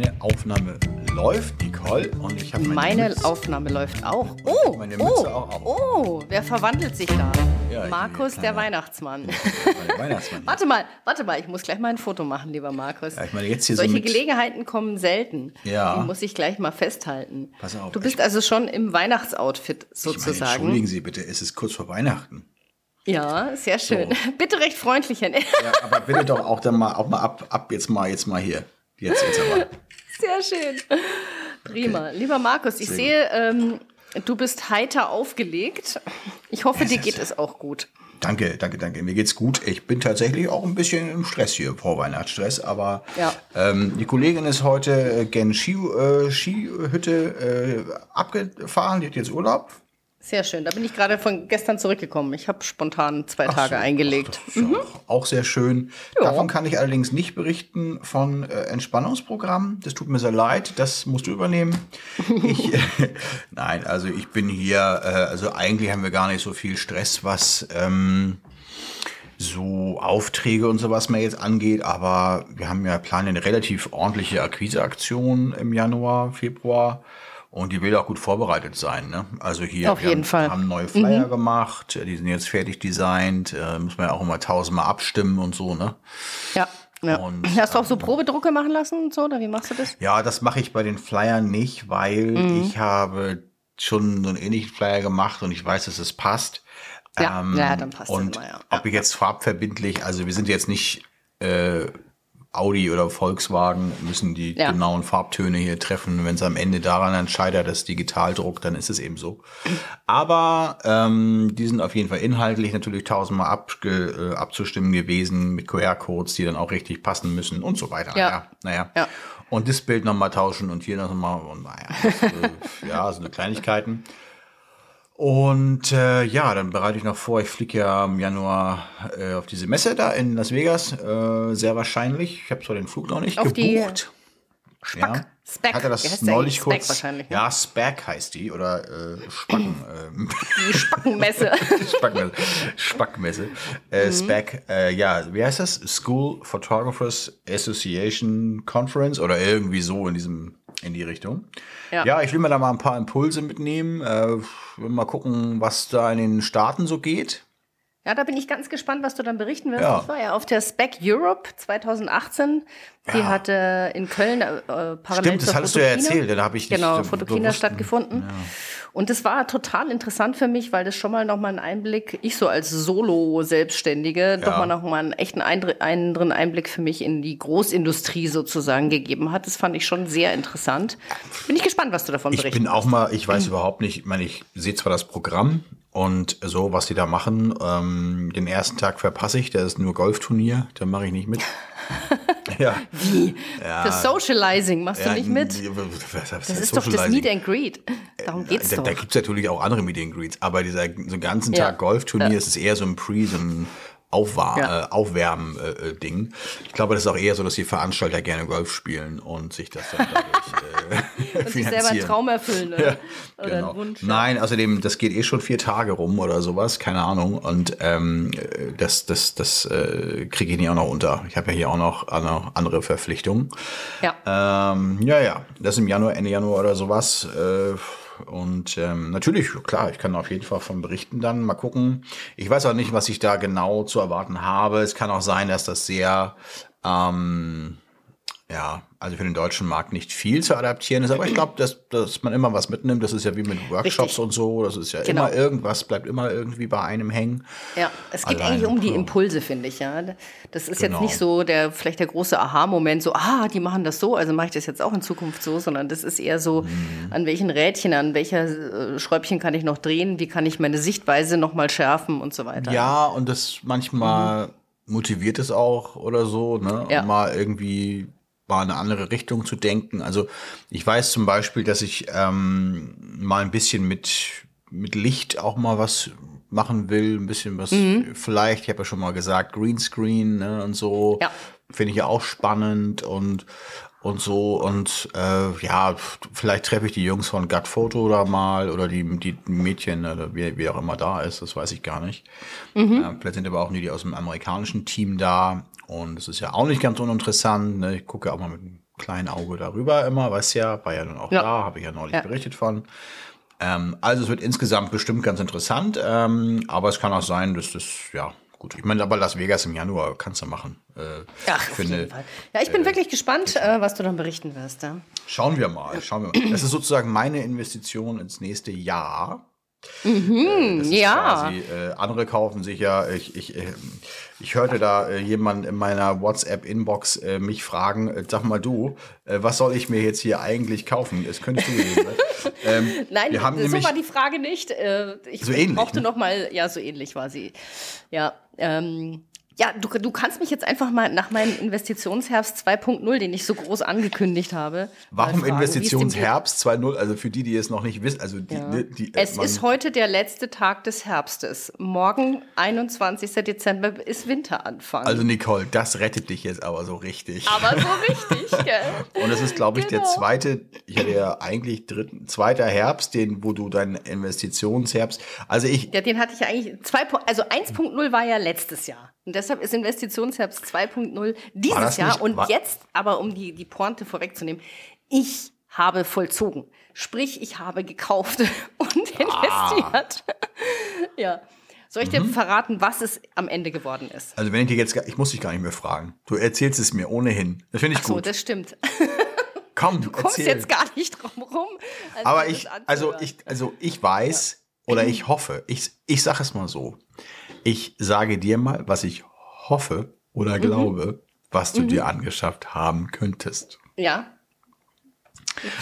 meine Aufnahme läuft, Nicole. Und ich habe meine Aufnahme läuft auch. Oh, meine Mütze auch. Oh, wer verwandelt sich da? Ja, Markus, der Weihnachtsmann. Der Weihnachtsmann. Warte mal, ich muss gleich mal ein Foto machen, lieber Markus. Ja, ich meine, jetzt hier solche so Gelegenheiten kommen selten. Ja. Die muss ich gleich mal festhalten. Pass auf. Du bist also schon im Weihnachtsoutfit sozusagen. Ich meine, entschuldigen Sie bitte, es ist kurz vor Weihnachten. Ja, sehr schön. So. Bitte recht freundlich. Ja, aber bitte doch auch dann mal, jetzt mal hier. Jetzt aber. Sehr schön. Prima. Okay. Lieber Markus, ich sehe, du bist heiter aufgelegt. Ich hoffe, dir geht es auch gut. Danke. Mir geht's gut. Ich bin tatsächlich auch ein bisschen im Stress hier, Vorweihnachtsstress. Aber ja. Die Kollegin ist heute gen Skihütte abgefahren. Die hat jetzt Urlaub. Sehr schön, da bin ich gerade von gestern zurückgekommen. Ich habe spontan 2 Tage eingelegt. Ach, das ist auch sehr schön. Jo. Davon kann ich allerdings nicht berichten, von Entspannungsprogrammen. Das tut mir sehr leid, das musst du übernehmen. Nein, also ich bin hier, also eigentlich haben wir gar nicht so viel Stress, was so Aufträge und sowas mehr jetzt angeht. Aber wir haben ja planen eine relativ ordentliche Akquiseaktion im Januar, Februar. Und die will auch gut vorbereitet sein, ne? Also hier, wir haben neue Flyer gemacht, die sind jetzt fertig designt, muss man ja auch immer 1000-mal abstimmen und so, ne? Ja. Ja. Und, hast du auch so Probedrucke machen lassen und so, oder wie machst du das? Ja, das mache ich bei den Flyern nicht, weil ich habe schon so einen ähnlichen Flyer gemacht und ich weiß, dass es passt. Ja, dann passt es immer, ja. Ob ich jetzt farbverbindlich, also wir sind jetzt nicht Audi oder Volkswagen, müssen die genauen Farbtöne hier treffen. Wenn es am Ende daran scheitert, dass Digitaldruck, dann ist es eben so. Aber die sind auf jeden Fall inhaltlich natürlich 1000-mal abzustimmen gewesen mit QR-Codes, die dann auch richtig passen müssen und so weiter. Ja. Naja. Ja. Und das Bild nochmal tauschen und hier nochmal. Und naja, ja, so eine Kleinigkeiten. Und dann bereite ich noch vor, ich fliege ja im Januar auf diese Messe da in Las Vegas, sehr wahrscheinlich. Ich habe zwar den Flug noch nicht gebucht. Spec. Hatte das neulich kurz. Spec wahrscheinlich. Ja, Spec heißt die, oder Spacken. Die Spackenmesse. Spackmesse. Spec, wie heißt das? School Photographers Association Conference oder irgendwie so in die Richtung. Ja, ich will mir da mal ein paar Impulse mitnehmen. Mal gucken, was da in den Staaten so geht. Ja, da bin ich ganz gespannt, was du dann berichten wirst. Ja. Ich war ja auf der Spec Europe 2018. Die hatte in Köln parallel Stimmt, das hattest du ja erzählt. Da habe ich Fotokina stattgefunden. Ja. Und das war total interessant für mich, weil das schon mal nochmal einen Einblick, ich so als Solo-Selbstständige, doch mal nochmal einen echten Einblick für mich in die Großindustrie sozusagen gegeben hat. Das fand ich schon sehr interessant. Bin ich gespannt, was du davon berichtest. Ich weiß überhaupt nicht, ich meine, ich sehe zwar das Programm, und so, was die da machen, den ersten Tag verpasse ich, der ist nur Golfturnier, da mache ich nicht mit. Ja. Wie? Ja. Für Socializing machst du nicht mit? Das ist doch das Meet and Greet. Darum geht's doch. Da gibt es natürlich auch andere Meet and Greets, aber so einen ganzen Tag Golfturnier ist es eher so ein Aufwärmen-Ding. Ich glaube, das ist auch eher so, dass die Veranstalter gerne Golf spielen und sich das dann dadurch und sich selber einen Traum erfüllen oder einen Wunsch. Nein, außerdem, das geht schon 4 Tage rum oder sowas, keine Ahnung. Und das kriege ich nicht auch noch unter. Ich habe ja hier auch noch andere Verpflichtungen. Ja. Das ist im Januar, Ende Januar oder sowas. Und natürlich, klar, ich kann auf jeden Fall von berichten dann. Mal gucken. Ich weiß auch nicht, was ich da genau zu erwarten habe. Es kann auch sein, dass das sehr, also für den deutschen Markt nicht viel zu adaptieren ist. Aber ich glaube, dass man immer was mitnimmt. Das ist ja wie mit Workshops und so. Das ist ja immer irgendwas, bleibt immer irgendwie bei einem hängen. Ja, es geht eigentlich um die Impulse, finde ich. Ja, das ist jetzt nicht so vielleicht der große Aha-Moment, so, die machen das so, also mache ich das jetzt auch in Zukunft so, sondern das ist eher so, an welchen Rädchen, an welcher Schräubchen kann ich noch drehen, wie kann ich meine Sichtweise nochmal schärfen und so weiter. Ja, und das manchmal motiviert es auch oder so, ne? Ja. Und mal irgendwie eine andere Richtung zu denken. Also ich weiß zum Beispiel, dass ich mal ein bisschen mit Licht auch mal was machen will, ein bisschen was vielleicht, ich habe ja schon mal gesagt, Greenscreen, ne, und so, finde ich ja auch spannend und so und vielleicht treffe ich die Jungs von GotPhoto da mal oder die Mädchen oder wie auch immer da ist, das weiß ich gar nicht. Vielleicht sind aber auch die aus dem amerikanischen Team da. Und es ist ja auch nicht ganz uninteressant. Ne? Ich gucke ja auch mal mit kleinen Auge darüber immer, weißt ja, war ja nun auch da, habe ich ja neulich berichtet von. Also es wird insgesamt bestimmt ganz interessant, aber es kann auch sein, dass das, ja, gut, ich meine, aber Las Vegas im Januar kannst du machen. Auf jeden Fall. Ja, ich bin wirklich gespannt, was du dann berichten wirst. Ja. Schauen wir mal. Das ist sozusagen meine Investition ins nächste Jahr. Mhm, das ist quasi, andere kaufen sich ja, ich hörte da jemand in meiner WhatsApp-Inbox mich fragen, sag mal du, was soll ich mir jetzt hier eigentlich kaufen? Das könntest du gewesen sein. Nein, wir haben so war die Frage nicht. Ich so ähnlich, brauchte noch mal, ja, so ähnlich war sie. Ja, ja, du kannst mich jetzt einfach mal nach meinem Investitionsherbst 2.0, den ich so groß angekündigt habe. Warum fragen, Investitionsherbst 2.0? Also für die, die es noch nicht wissen. Also es ist heute der letzte Tag des Herbstes. Morgen, 21. Dezember, ist Winteranfang. Also Nicole, das rettet dich jetzt aber so richtig. Aber so richtig, gell? Und das ist, glaube ich, der zweite, zweiter Herbst, wo du deinen Investitionsherbst, also ich... Ja, den hatte ich ja eigentlich, 1.0 war ja letztes Jahr. Und deshalb ist Investitionsherbst 2.0 dieses Jahr. Und jetzt, aber um die Pointe vorwegzunehmen, ich habe vollzogen. Sprich, ich habe gekauft und investiert. Ja. Soll ich dir verraten, was es am Ende geworden ist? Also wenn ich dir jetzt, ich muss dich gar nicht mehr fragen. Du erzählst es mir ohnehin. Das finde ich gut. Ach so, das stimmt. Komm, du kommst jetzt gar nicht drum rum. Aber ich weiß oder ich hoffe, ich sage es mal so. Ich sage dir mal, was ich hoffe oder glaube, was du dir angeschafft haben könntest. Ja.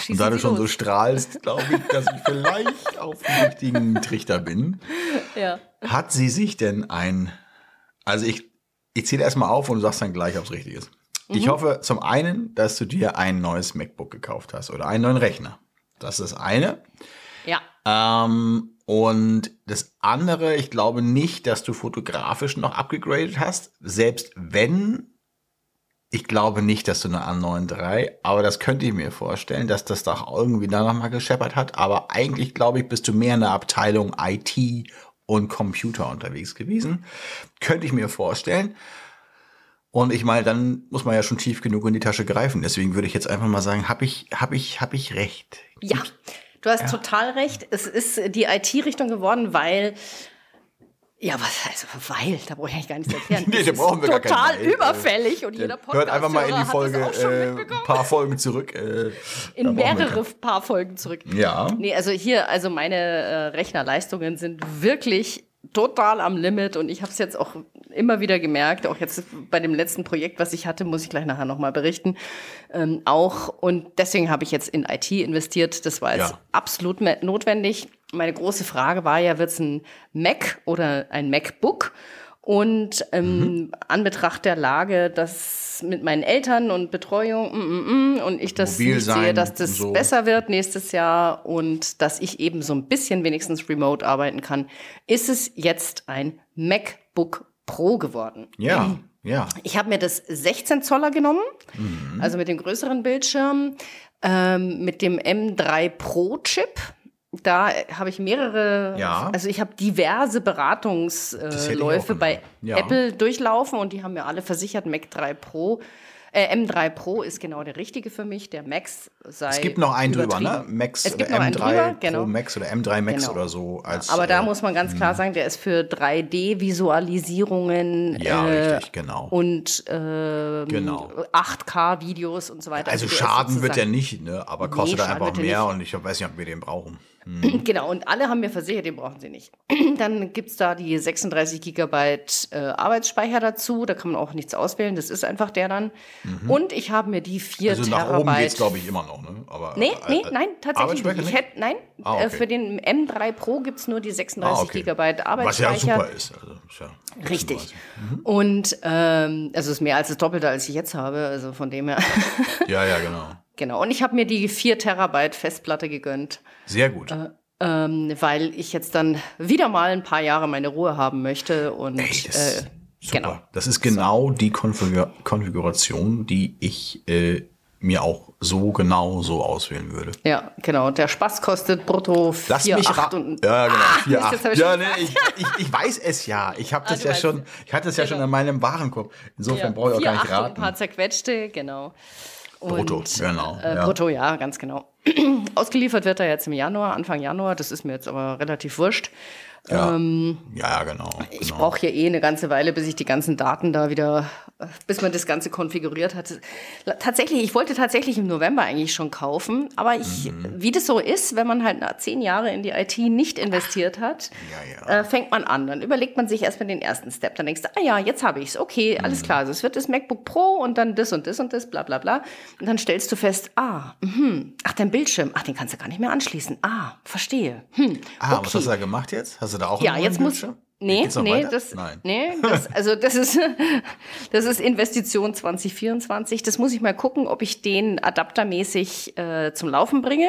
Und da du schon so strahlst, glaube ich, dass ich vielleicht auf dem richtigen Trichter bin. Ja. Hat sie sich denn also ich zähle erstmal auf und du sagst dann gleich, ob es richtig ist. Ich hoffe zum einen, dass du dir ein neues MacBook gekauft hast oder einen neuen Rechner. Das ist das eine. Ja. Und das andere, ich glaube nicht, dass du fotografisch noch abgegradet hast. Selbst wenn, ich glaube nicht, dass du eine A7 III, aber das könnte ich mir vorstellen, dass das da irgendwie da nochmal gescheppert hat. Aber eigentlich, glaube ich, bist du mehr in der Abteilung IT und Computer unterwegs gewesen. Könnte ich mir vorstellen. Und ich meine, dann muss man ja schon tief genug in die Tasche greifen. Deswegen würde ich jetzt einfach mal sagen, hab ich recht? Ja. Du hast total recht. Es ist die IT-Richtung geworden, weil, da brauche ich eigentlich gar nichts erklären. Nee, da brauchen wir gar keinen. Total überfällig und jeder Podcast. Hört einfach mal in die Folge, ein paar Folgen zurück. In mehrere paar Folgen zurück. Ja. Nee, also meine Rechnerleistungen sind wirklich total am Limit und ich habe es jetzt auch immer wieder gemerkt, auch jetzt bei dem letzten Projekt, was ich hatte, muss ich gleich nachher nochmal berichten, auch. Und deswegen habe ich jetzt in IT investiert. Das war jetzt absolut notwendig. Meine große Frage war ja, wird es ein Mac oder ein MacBook? Und Anbetracht der Lage, dass mit meinen Eltern und Betreuung und ich das nicht sehe, dass das besser wird nächstes Jahr und dass ich eben so ein bisschen wenigstens remote arbeiten kann, ist es jetzt ein MacBook Pro geworden. Ja, ja. Ich habe mir das 16 Zoller genommen, also mit dem größeren Bildschirm, mit dem M3 Pro Chip. Da habe ich mehrere, also ich habe diverse Beratungsläufe bei Apple durchlaufen und die haben mir alle versichert, M3 Pro ist genau der richtige für mich, der Max sei. Es gibt noch einen drüber, ne? Max oder M3 Pro Max oder M3 Max oder so. Aber da muss man ganz klar sagen, der ist für 3D-Visualisierungen und 8K-Videos und so weiter. Also Schaden wird der nicht, ne? Aber kostet einfach mehr und ich weiß nicht, ob wir den brauchen. Genau, und alle haben mir versichert, den brauchen sie nicht. Dann gibt es da die 36 GB Arbeitsspeicher dazu, da kann man auch nichts auswählen, das ist einfach der dann. Und ich habe mir die 4 Terabyte... Also nach oben geht es, glaube ich, immer noch, ne? Aber, nein, tatsächlich nicht. Für den M3 Pro gibt es nur die 36 GB Arbeitsspeicher. Was ja super ist. Also, richtig. Und also ist mehr als das Doppelte, als ich jetzt habe, also von dem her... Genau, und ich habe mir die 4 Terabyte Festplatte gegönnt. Sehr gut. Weil ich jetzt dann wieder mal ein paar Jahre meine Ruhe haben möchte. Und super. Genau. Das ist genau die Konfiguration, die ich mir auch so auswählen würde. Ja, genau. Der Spaß kostet brutto 4,8 und... Ja, genau, 4,8. Ja, nee, ich weiß es ja. Ich habe das ich hatte es schon in meinem Warenkorb. Insofern brauche ich auch gar nicht raten. 4,8 und ein paar zerquetschte, genau. Brutto, genau. Ja. Brutto, ja, ganz genau. Ausgeliefert wird er jetzt im Januar, Anfang Januar. Das ist mir jetzt aber relativ wurscht. Ja, ja genau. Ich brauche hier eine ganze Weile, bis ich die ganzen Daten da wieder, bis man das Ganze konfiguriert hat. Tatsächlich, ich wollte tatsächlich im November eigentlich schon kaufen, aber ich, wie das so ist, wenn man halt 10 Jahre in die IT nicht investiert hat, fängt man an. Dann überlegt man sich erstmal den ersten Step. Dann denkst du, ah ja, jetzt habe ich es, okay, alles klar. Also es wird das MacBook Pro und dann das und das und das, bla bla bla. Und dann stellst du fest, ach, dein Bildschirm, ach, den kannst du gar nicht mehr anschließen. Ah, verstehe. Okay. Was hast du da gemacht jetzt? Hast du da auch einen Bildschirm? Das ist Investition 2024. Das muss ich mal gucken, ob ich den adaptermäßig zum Laufen bringe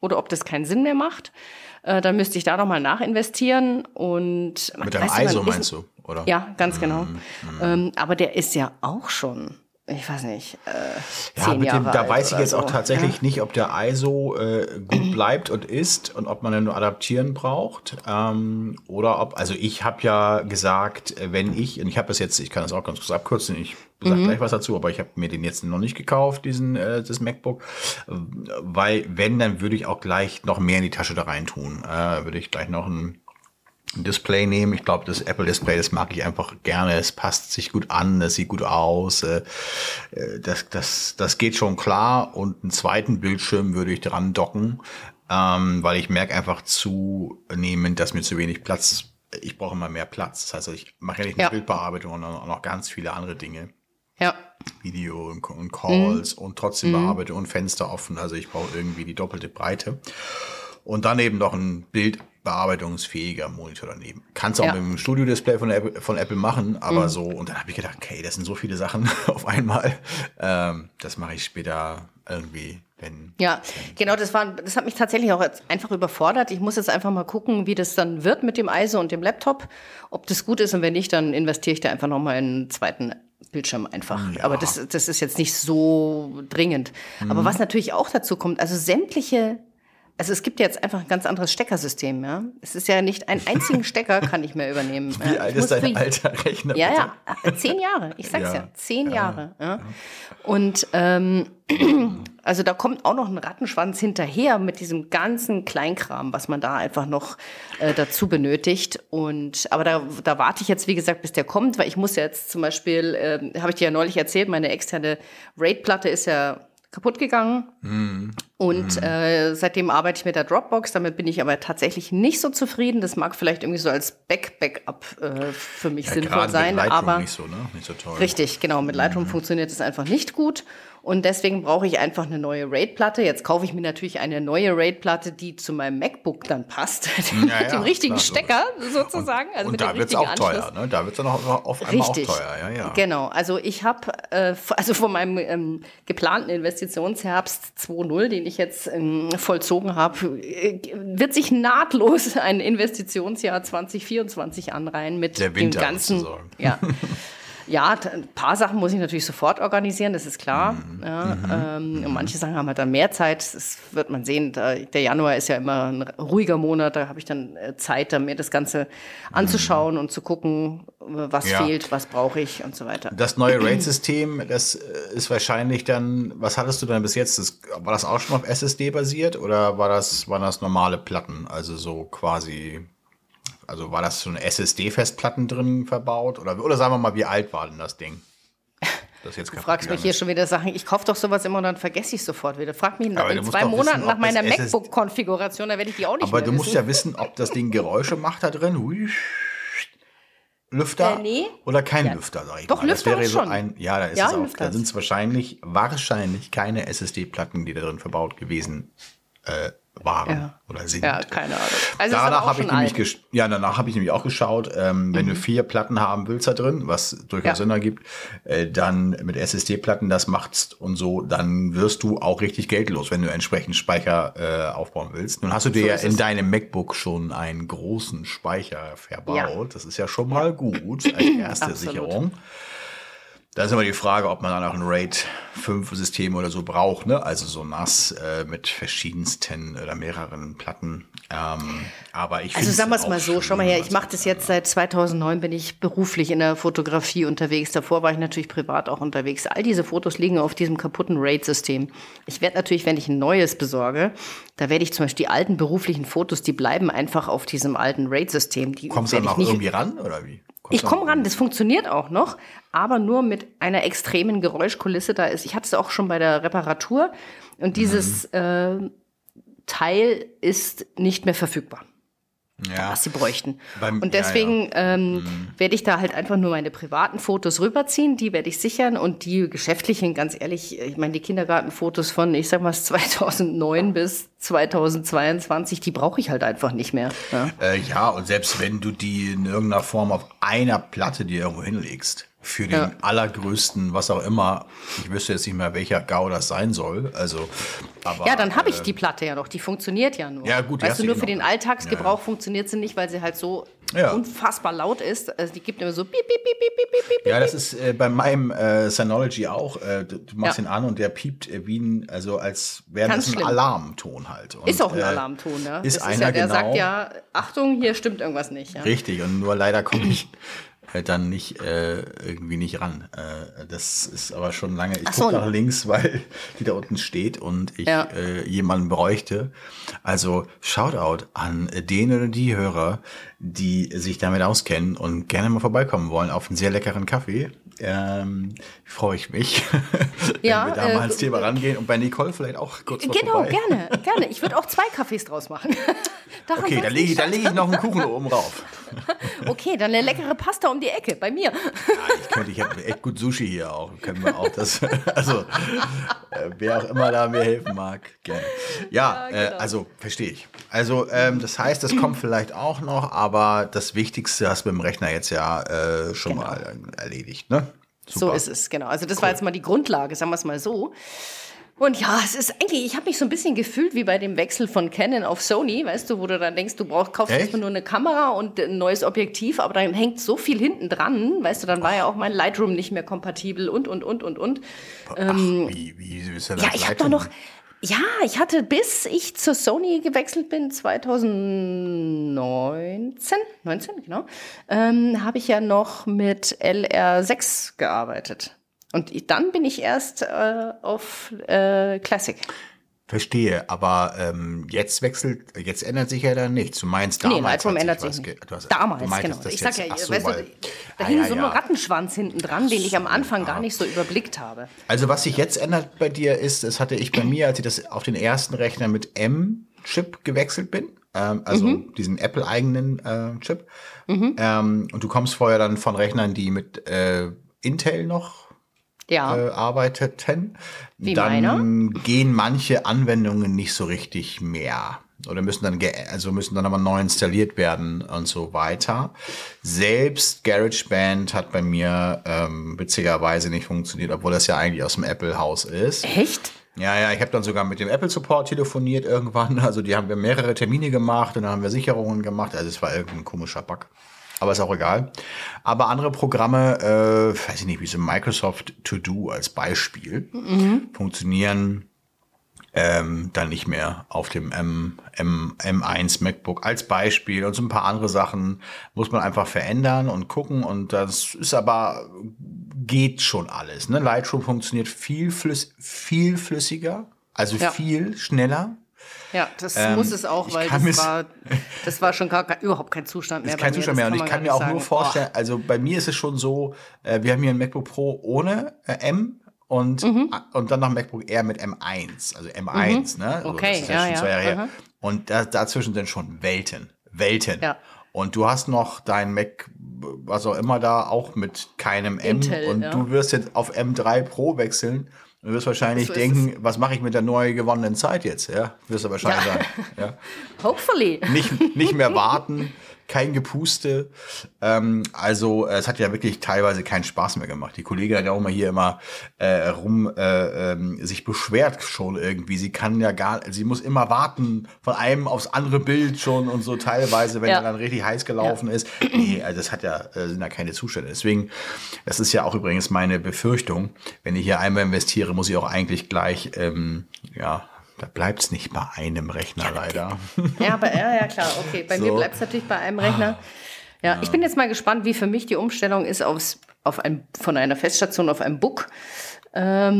oder ob das keinen Sinn mehr macht. Dann müsste ich da nochmal nachinvestieren. Und mit einem ISO meinst du, oder? Ja, ganz genau. Aber der ist ja auch schon... Ich weiß nicht, 10 Jahre alt. Da weiß ich jetzt so. Auch tatsächlich nicht, ob der ISO gut bleibt und ist und ob man dann nur adaptieren braucht. Oder ob, also ich habe ja gesagt, ich kann das auch ganz kurz abkürzen, ich sage gleich was dazu, aber ich habe mir den jetzt noch nicht gekauft, das MacBook, weil wenn, dann würde ich auch gleich noch mehr in die Tasche da rein tun. Würde ich gleich noch ein Display nehmen. Ich glaube, das Apple-Display, das mag ich einfach gerne. Es passt sich gut an, es sieht gut aus. Das geht schon klar. Und einen zweiten Bildschirm würde ich dran docken, weil ich merke einfach zunehmend, dass mir zu wenig Platz, ich brauche immer mehr Platz. Das heißt, ich mache ja nicht nur Bildbearbeitung, sondern auch noch ganz viele andere Dinge. Ja. Video und Calls und trotzdem bearbeite und Fenster offen. Also ich brauche irgendwie die doppelte Breite. Und dann eben noch ein bildbearbeitungsfähiger Monitor daneben. Kannst auch mit dem Studio-Display von Apple machen, aber so, und dann habe ich gedacht, okay, das sind so viele Sachen auf einmal. Das mache ich später irgendwie, das hat mich tatsächlich auch einfach überfordert. Ich muss jetzt einfach mal gucken, wie das dann wird mit dem ISO und dem Laptop, ob das gut ist, und wenn nicht, dann investiere ich da einfach nochmal in einen zweiten Bildschirm einfach. Ja. Aber das ist jetzt nicht so dringend. Aber was natürlich auch dazu kommt, also es gibt jetzt einfach ein ganz anderes Steckersystem, ja. Es ist ja nicht einen einzigen Stecker kann ich mehr übernehmen. Wie alt ist dein alter Rechner? Ja, 10 Jahre. Ich sag's ja, 10 Jahre. Ja. Und also da kommt auch noch ein Rattenschwanz hinterher mit diesem ganzen Kleinkram, was man da einfach noch dazu benötigt. Aber da warte ich jetzt, wie gesagt, bis der kommt, weil ich muss jetzt zum Beispiel, habe ich dir ja neulich erzählt, meine externe RAID-Platte ist ja kaputt gegangen und seitdem arbeite ich mit der Dropbox, damit bin ich aber tatsächlich nicht so zufrieden. Das mag vielleicht irgendwie so als Backup für mich sinnvoll sein, mit Lightroom aber nicht so, ne? Nicht so toll. Richtig, genau, mit Lightroom funktioniert es einfach nicht gut und deswegen brauche ich einfach eine neue RAID-Platte. Jetzt kaufe ich mir natürlich eine neue RAID-Platte, die zu meinem MacBook dann passt, mit dem richtigen Stecker sozusagen. Und, mit da wird es auch teuer, ne? Da wird es dann auf einmal auch teuer, ja. Genau, also ich habe von meinem geplanten Investitionsherbst 2.0, den ich jetzt vollzogen habe, wird sich nahtlos ein Investitionsjahr 2024 anreihen mit dem ganzen. Sozusagen. Ja, ein paar Sachen muss ich natürlich sofort organisieren, das ist klar. Manche Sachen haben halt dann mehr Zeit, das wird man sehen. Der Januar ist ja immer ein ruhiger Monat, da habe ich dann Zeit, mir das Ganze anzuschauen und zu gucken, was fehlt, was brauche ich und so weiter. Das neue RAID-System, das ist wahrscheinlich dann, was hattest du dann bis jetzt? War das auch schon auf SSD basiert oder waren das normale Platten, also so quasi... Also war das schon SSD-Festplatten drin verbaut? Oder sagen wir mal, wie alt war denn das Ding? Das jetzt du fragst mich hier schon wieder Sachen. Ich kaufe doch sowas immer und dann vergesse ich es sofort wieder. Frag mich in 2 Monaten nach meiner MacBook-Konfiguration, da werde ich die auch nicht mehr wissen. Aber du musst ja wissen, ob das Ding Geräusche macht da drin. Lüfter oder kein Lüfter, sag ich mal. Doch, Lüfter das wäre so schon. Da sind es wahrscheinlich keine SSD-Platten, die da drin verbaut gewesen waren oder sind. Ja, keine Ahnung. Also danach habe ich nämlich auch geschaut, wenn du 4 Platten haben willst da drin, was durchaus Sinn ergibt, dann mit SSD-Platten das machst und so, dann wirst du auch richtig Geld los, wenn du entsprechend Speicher aufbauen willst. Nun hast du dir deinem MacBook schon einen großen Speicher verbaut. Ja. Das ist ja schon mal gut als erste Sicherung. Da ist immer die Frage, ob man dann auch ein RAID 5 System oder so braucht, ne? Also so NAS mit verschiedensten oder mehreren Platten. Aber ich also sagen wir es mal so, schau mal her, ich mache das jetzt seit 2009, bin ich beruflich in der Fotografie unterwegs. Davor war ich natürlich privat auch unterwegs. All diese Fotos liegen auf diesem kaputten RAID-System. Ich werde natürlich, wenn ich ein neues besorge, da werde ich zum Beispiel die alten beruflichen Fotos, die bleiben einfach auf diesem alten RAID-System. Kommst du dann noch irgendwie ran oder wie? Ich komme ran, das funktioniert auch noch, aber nur mit einer extremen Geräuschkulisse. Da ist, ich hatte es auch schon bei der Reparatur und dieses Teil ist nicht mehr verfügbar, was sie bräuchten. Und deswegen werde ich da halt einfach nur meine privaten Fotos rüberziehen, die werde ich sichern und die geschäftlichen, ganz ehrlich, ich meine die Kindergartenfotos von, ich sag mal 2009 bis 2022, die brauche ich halt einfach nicht mehr. Ja? Ja, und selbst wenn du die in irgendeiner Form auf einer Platte dir irgendwo hinlegst, für den allergrößten, was auch immer, ich wüsste jetzt nicht mehr, welcher GAU das sein soll, also, aber... Ja, dann habe ich die Platte ja noch, die funktioniert ja nur. Ja, gut, weißt du, nur für den Alltagsgebrauch funktioniert sie nicht, weil sie halt so unfassbar laut ist, also die gibt immer so piep, piep, piep, piep, piep, piep. Ja, das ist bei meinem Synology auch, du machst ihn an und der piept wie ein, also als wäre das ein Alarmton halt. Und, ist auch ein Alarmton, ne? Ist einer, ja, der sagt ja, Achtung, hier stimmt irgendwas nicht. Ja? Richtig, und nur leider komme ich dann nicht irgendwie nicht ran. Das ist aber schon lange. Ich gucke nach links, weil die da unten steht und ich jemanden bräuchte. Also Shoutout an den oder die Hörer, die sich damit auskennen und gerne mal vorbeikommen wollen auf einen sehr leckeren Kaffee. Freue ich mich, wenn wir da mal ans Thema rangehen und bei Nicole vielleicht auch kurz vorbei. Genau, gerne. Ich würde auch 2 Kaffees draus machen. Okay, dann lege ich noch einen Kuchen oben rauf. Okay, dann eine leckere Pasta um die Ecke, bei mir. Ja, ich habe echt gut Sushi hier auch. Können wir auch das, also wer auch immer da mir helfen mag, gerne. Ja, genau. Also verstehe ich. Also das heißt, das kommt vielleicht auch noch, aber das Wichtigste hast du mit dem Rechner jetzt ja schon mal erledigt, ne? Super. So ist es, genau. Also das war jetzt mal die Grundlage, sagen wir es mal so. Und ja, es ist eigentlich, ich habe mich so ein bisschen gefühlt wie bei dem Wechsel von Canon auf Sony, weißt du, wo du dann denkst, du kaufst erstmal nur eine Kamera und ein neues Objektiv, aber dann hängt so viel hinten dran, weißt du, dann war ja auch mein Lightroom nicht mehr kompatibel und. Wie ist denn das? Ja, ich habe doch noch... Ja, ich hatte, bis ich zur Sony gewechselt bin, 2019, habe ich ja noch mit LR6 gearbeitet. Und dann bin ich erst auf Classic. Verstehe, aber jetzt ändert sich ja dann nichts. Du meinst damals? Nee, Lightroom ändert sich nicht. Damals, genau. Ich sag ja, da hing so ein Rattenschwanz hinten dran, den ich am Anfang gar nicht so überblickt habe. Also was sich jetzt ändert bei dir ist, das hatte ich bei mir, als ich das auf den ersten Rechner mit M-Chip gewechselt bin, also diesen Apple-eigenen Chip, und du kommst vorher dann von Rechnern, die mit Intel noch arbeiteten, wie dann meiner. Gehen manche Anwendungen nicht so richtig mehr oder müssen dann aber neu installiert werden und so weiter. Selbst GarageBand hat bei mir witzigerweise nicht funktioniert, obwohl das ja eigentlich aus dem Apple-Haus ist. Echt? Ja, ich habe dann sogar mit dem Apple-Support telefoniert irgendwann, also die haben wir mehrere Termine gemacht und dann haben wir Sicherungen gemacht, also es war irgendein komischer Bug. Aber ist auch egal. Aber andere Programme, weiß ich nicht, wie so Microsoft To Do als Beispiel, funktionieren dann nicht mehr auf dem M1 MacBook als Beispiel. Und so ein paar andere Sachen muss man einfach verändern und gucken. Und das ist aber, geht schon alles. Ne? Lightroom funktioniert viel flüssiger, also viel schneller. Ja, das muss es auch, weil das war schon überhaupt kein Zustand mehr. Ist kein Zustand mehr. Und ich kann mir auch nur vorstellen, also bei mir ist es schon so, wir haben hier ein MacBook Pro ohne M und dann noch ein MacBook Air mit M1, also M1, ne? Also okay, das ist schon 2 Jahre her. Und dazwischen sind schon Welten. Ja. Und du hast noch dein Mac, was auch immer da, auch mit keinem M. Intel, und du wirst jetzt auf M3 Pro wechseln. Du wirst wahrscheinlich denken, was mache ich mit der neu gewonnenen Zeit jetzt? Ja, wirst du wahrscheinlich sagen. Ja. Hopefully. Nicht mehr warten, kein Gepuste. Also es hat ja wirklich teilweise keinen Spaß mehr gemacht. Die Kollegin hat ja auch mal hier immer sich beschwert schon irgendwie. Sie kann ja sie muss immer warten von einem aufs andere Bild schon und so teilweise, wenn er dann richtig heiß gelaufen ist. Nee, also das sind ja keine Zustände. Deswegen, das ist ja auch übrigens meine Befürchtung, wenn ich hier einmal investiere, muss ich auch eigentlich gleich, da bleibt es nicht bei einem Rechner leider. Ja, aber ja klar, okay. Bei mir bleibt es natürlich bei einem Rechner. Ja, ich bin jetzt mal gespannt, wie für mich die Umstellung ist von einer Feststation auf ein Book. Ja,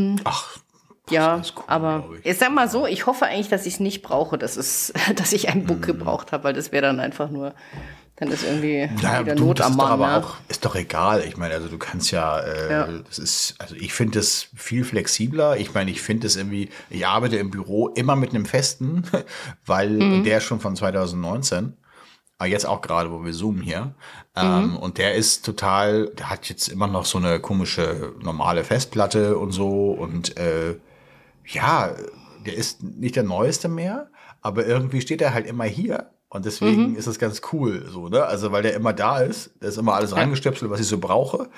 cool, aber ich sag mal so, ich hoffe eigentlich, dass ich es nicht brauche, dass ich ein Book gebraucht habe, weil das wäre dann einfach nur... Dann ist irgendwie wieder Not am Mann. Aber auch, ist doch egal. Ich meine, also du kannst das ist, also ich finde es viel flexibler. Ich meine, ich finde es irgendwie, ich arbeite im Büro immer mit einem festen, weil der ist schon von 2019. Aber jetzt auch gerade, wo wir zoomen hier. Und der hat jetzt immer noch so eine komische normale Festplatte und so. Und der ist nicht der Neueste mehr, aber irgendwie steht er halt immer hier. Und deswegen ist das ganz cool so, ne? Also, weil der immer da ist. Da ist immer alles reingestöpselt, was ich so brauche.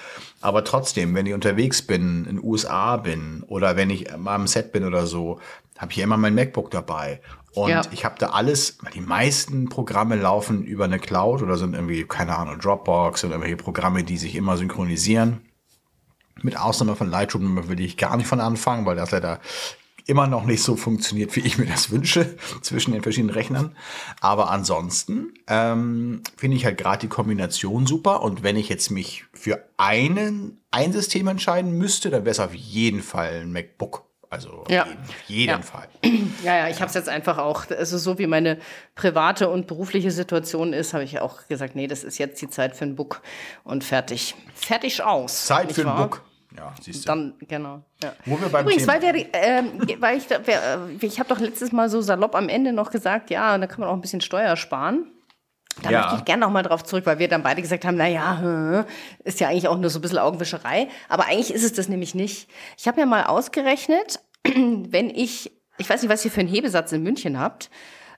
Aber trotzdem, wenn ich unterwegs bin, in den USA bin oder wenn ich mal am Set bin oder so, habe ich ja immer mein MacBook dabei. Und ich habe da alles, weil die meisten Programme laufen über eine Cloud oder sind irgendwie, keine Ahnung, Dropbox oder irgendwelche Programme, die sich immer synchronisieren. Mit Ausnahme von Lightroom will ich gar nicht von anfangen, weil das leider immer noch nicht so funktioniert, wie ich mir das wünsche, zwischen den verschiedenen Rechnern. Aber ansonsten finde ich halt gerade die Kombination super. Und wenn ich jetzt mich für ein System entscheiden müsste, dann wäre es auf jeden Fall ein MacBook. Also auf jeden Fall. Ja, ich habe es jetzt einfach auch, also so wie meine private und berufliche Situation ist, habe ich auch gesagt, nee, das ist jetzt die Zeit für ein Book und fertig. Fertig aus. Zeit für ein Book. Ja, siehst du. Dann, genau. Ja. Wo wir beim Übrigens, Thema. Ich habe doch letztes Mal so salopp am Ende noch gesagt, ja, da kann man auch ein bisschen Steuer sparen. Da möchte ich gerne noch mal drauf zurück, weil wir dann beide gesagt haben, naja, ist ja eigentlich auch nur so ein bisschen Augenwischerei. Aber eigentlich ist es das nämlich nicht. Ich habe mir mal ausgerechnet, wenn ich weiß nicht, was ihr für einen Hebesatz in München habt.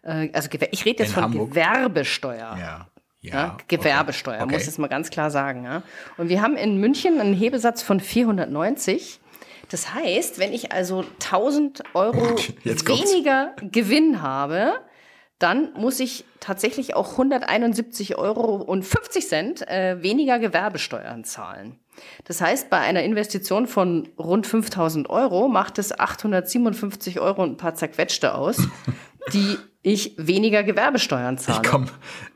Also ich rede jetzt von Gewerbesteuer. Ja. Ja, Gewerbesteuer, muss ich jetzt mal ganz klar sagen. Ja. Und wir haben in München einen Hebesatz von 490. Das heißt, wenn ich also 1.000 Euro weniger Gewinn habe, dann muss ich tatsächlich auch 171,50 Euro weniger Gewerbesteuern zahlen. Das heißt, bei einer Investition von rund 5.000 Euro macht es 857 Euro und ein paar zerquetschte aus, die ich weniger Gewerbesteuern zahle.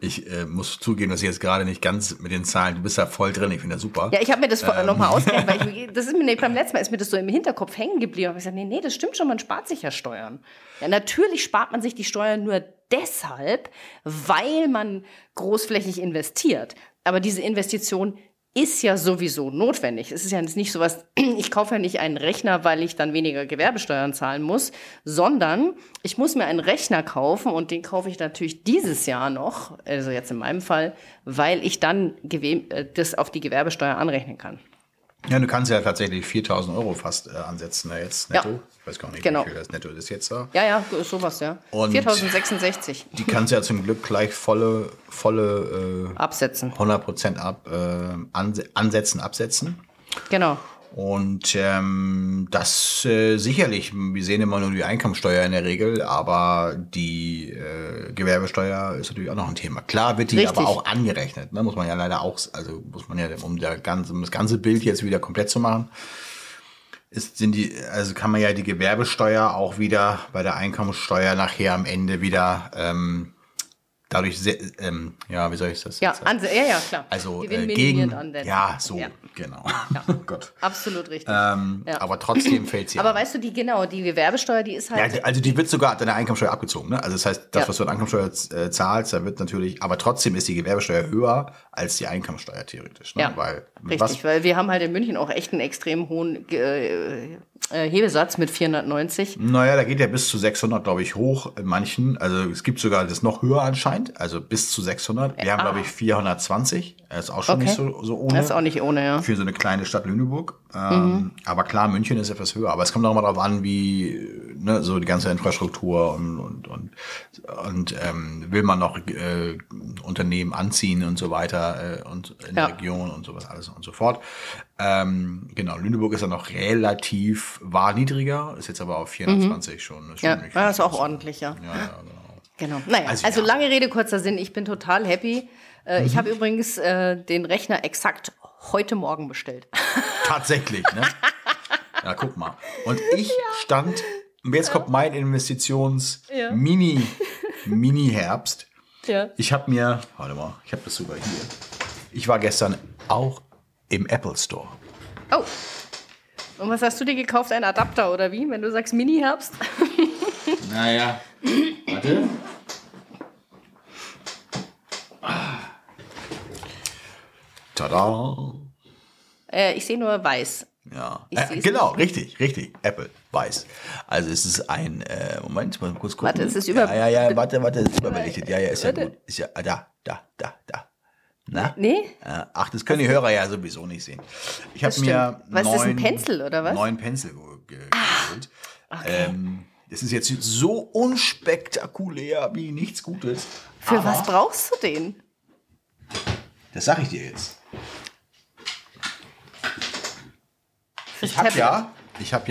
Ich muss zugeben, dass ich jetzt gerade nicht ganz mit den Zahlen, du bist da voll drin, ich finde das super. Ja, ich habe mir das nochmal ausgerechnet, weil beim letzten Mal ist mir das so im Hinterkopf hängen geblieben. Aber ich sage, nee, das stimmt schon, man spart sich ja Steuern. Ja, natürlich spart man sich die Steuern nur deshalb, weil man großflächig investiert. Aber diese Investition ist ja sowieso notwendig. Es ist ja jetzt nicht sowas, ich kaufe ja nicht einen Rechner, weil ich dann weniger Gewerbesteuern zahlen muss, sondern ich muss mir einen Rechner kaufen und den kaufe ich natürlich dieses Jahr noch, also jetzt in meinem Fall, weil ich dann das auf die Gewerbesteuer anrechnen kann. Ja, du kannst ja tatsächlich 4.000 Euro fast ansetzen jetzt netto. Ja. Ich weiß gar nicht, wie viel das netto ist jetzt da. Ja, sowas, ja. 4.066. Die kannst du ja zum Glück gleich volle absetzen. 100% absetzen. Genau. Und sicherlich, wir sehen immer nur die Einkommensteuer in der Regel, aber die Gewerbesteuer ist natürlich auch noch ein Thema. Klar wird die aber auch angerechnet, ne? Muss man ja leider auch, also muss man ja, um das ganze Bild jetzt wieder komplett zu machen, kann man ja die Gewerbesteuer auch wieder bei der Einkommensteuer nachher am Ende wieder dadurch, wie soll ich das jetzt sagen? Ja, klar. Also gegen, genau. Ja. Gott. Absolut richtig. Aber trotzdem fällt sie Aber weißt du, die Gewerbesteuer, die ist halt... Ja, also die wird sogar deiner Einkommensteuer abgezogen, ne? Also das heißt, das, was du an Einkommensteuer zahlst, da wird natürlich... Aber trotzdem ist die Gewerbesteuer höher als die Einkommensteuer theoretisch, ne? Ja, weil wir haben halt in München auch echt einen extrem hohen... Hebesatz mit 490. Naja, da geht ja bis zu 600, glaube ich, hoch in manchen. Also es gibt sogar das noch höher anscheinend, also bis zu 600. Wir haben, glaube ich, 420. Das ist auch schon nicht so ohne. Das ist auch nicht ohne, ja. Für so eine kleine Stadt Lüneburg. Aber klar, München ist etwas höher. Aber es kommt auch mal darauf an, wie so die ganze Infrastruktur und will man noch Unternehmen anziehen und so weiter und in der Region und sowas alles und so fort. Genau, Lüneburg ist dann noch relativ, war niedriger, ist jetzt aber auf 420 schon. Ist schon das ist auch ordentlich, Genau. Naja, also lange Rede, kurzer Sinn, ich bin total happy. Ich habe übrigens den Rechner exakt heute Morgen bestellt. Tatsächlich, ne? Ja, guck mal. Und ich stand, und jetzt kommt mein Investitions-Mini-Herbst. Ja. Ich habe mir, warte mal, ich habe das sogar hier. Ich war gestern auch im Apple Store. Oh, und was hast du dir gekauft? Ein Adapter oder wie, wenn du sagst Mini-Herbst? Naja, warte. Tada! Ich sehe nur weiß. Ja, genau, richtig. Apple, weiß. Also es ist ein, Moment, mal kurz gucken. Warte, es ist über... Ja, warte, es ist überbelichtet. Ja, ist ja gut. Ist ja, da. Na? Nee? Ach, das können die Hörer ja sowieso nicht sehen. Ich habe mir neun Pinsel geholt. Okay. Das ist jetzt so unspektakulär wie nichts Gutes. Für was brauchst du den? Das sag ich dir jetzt. Ich habe ja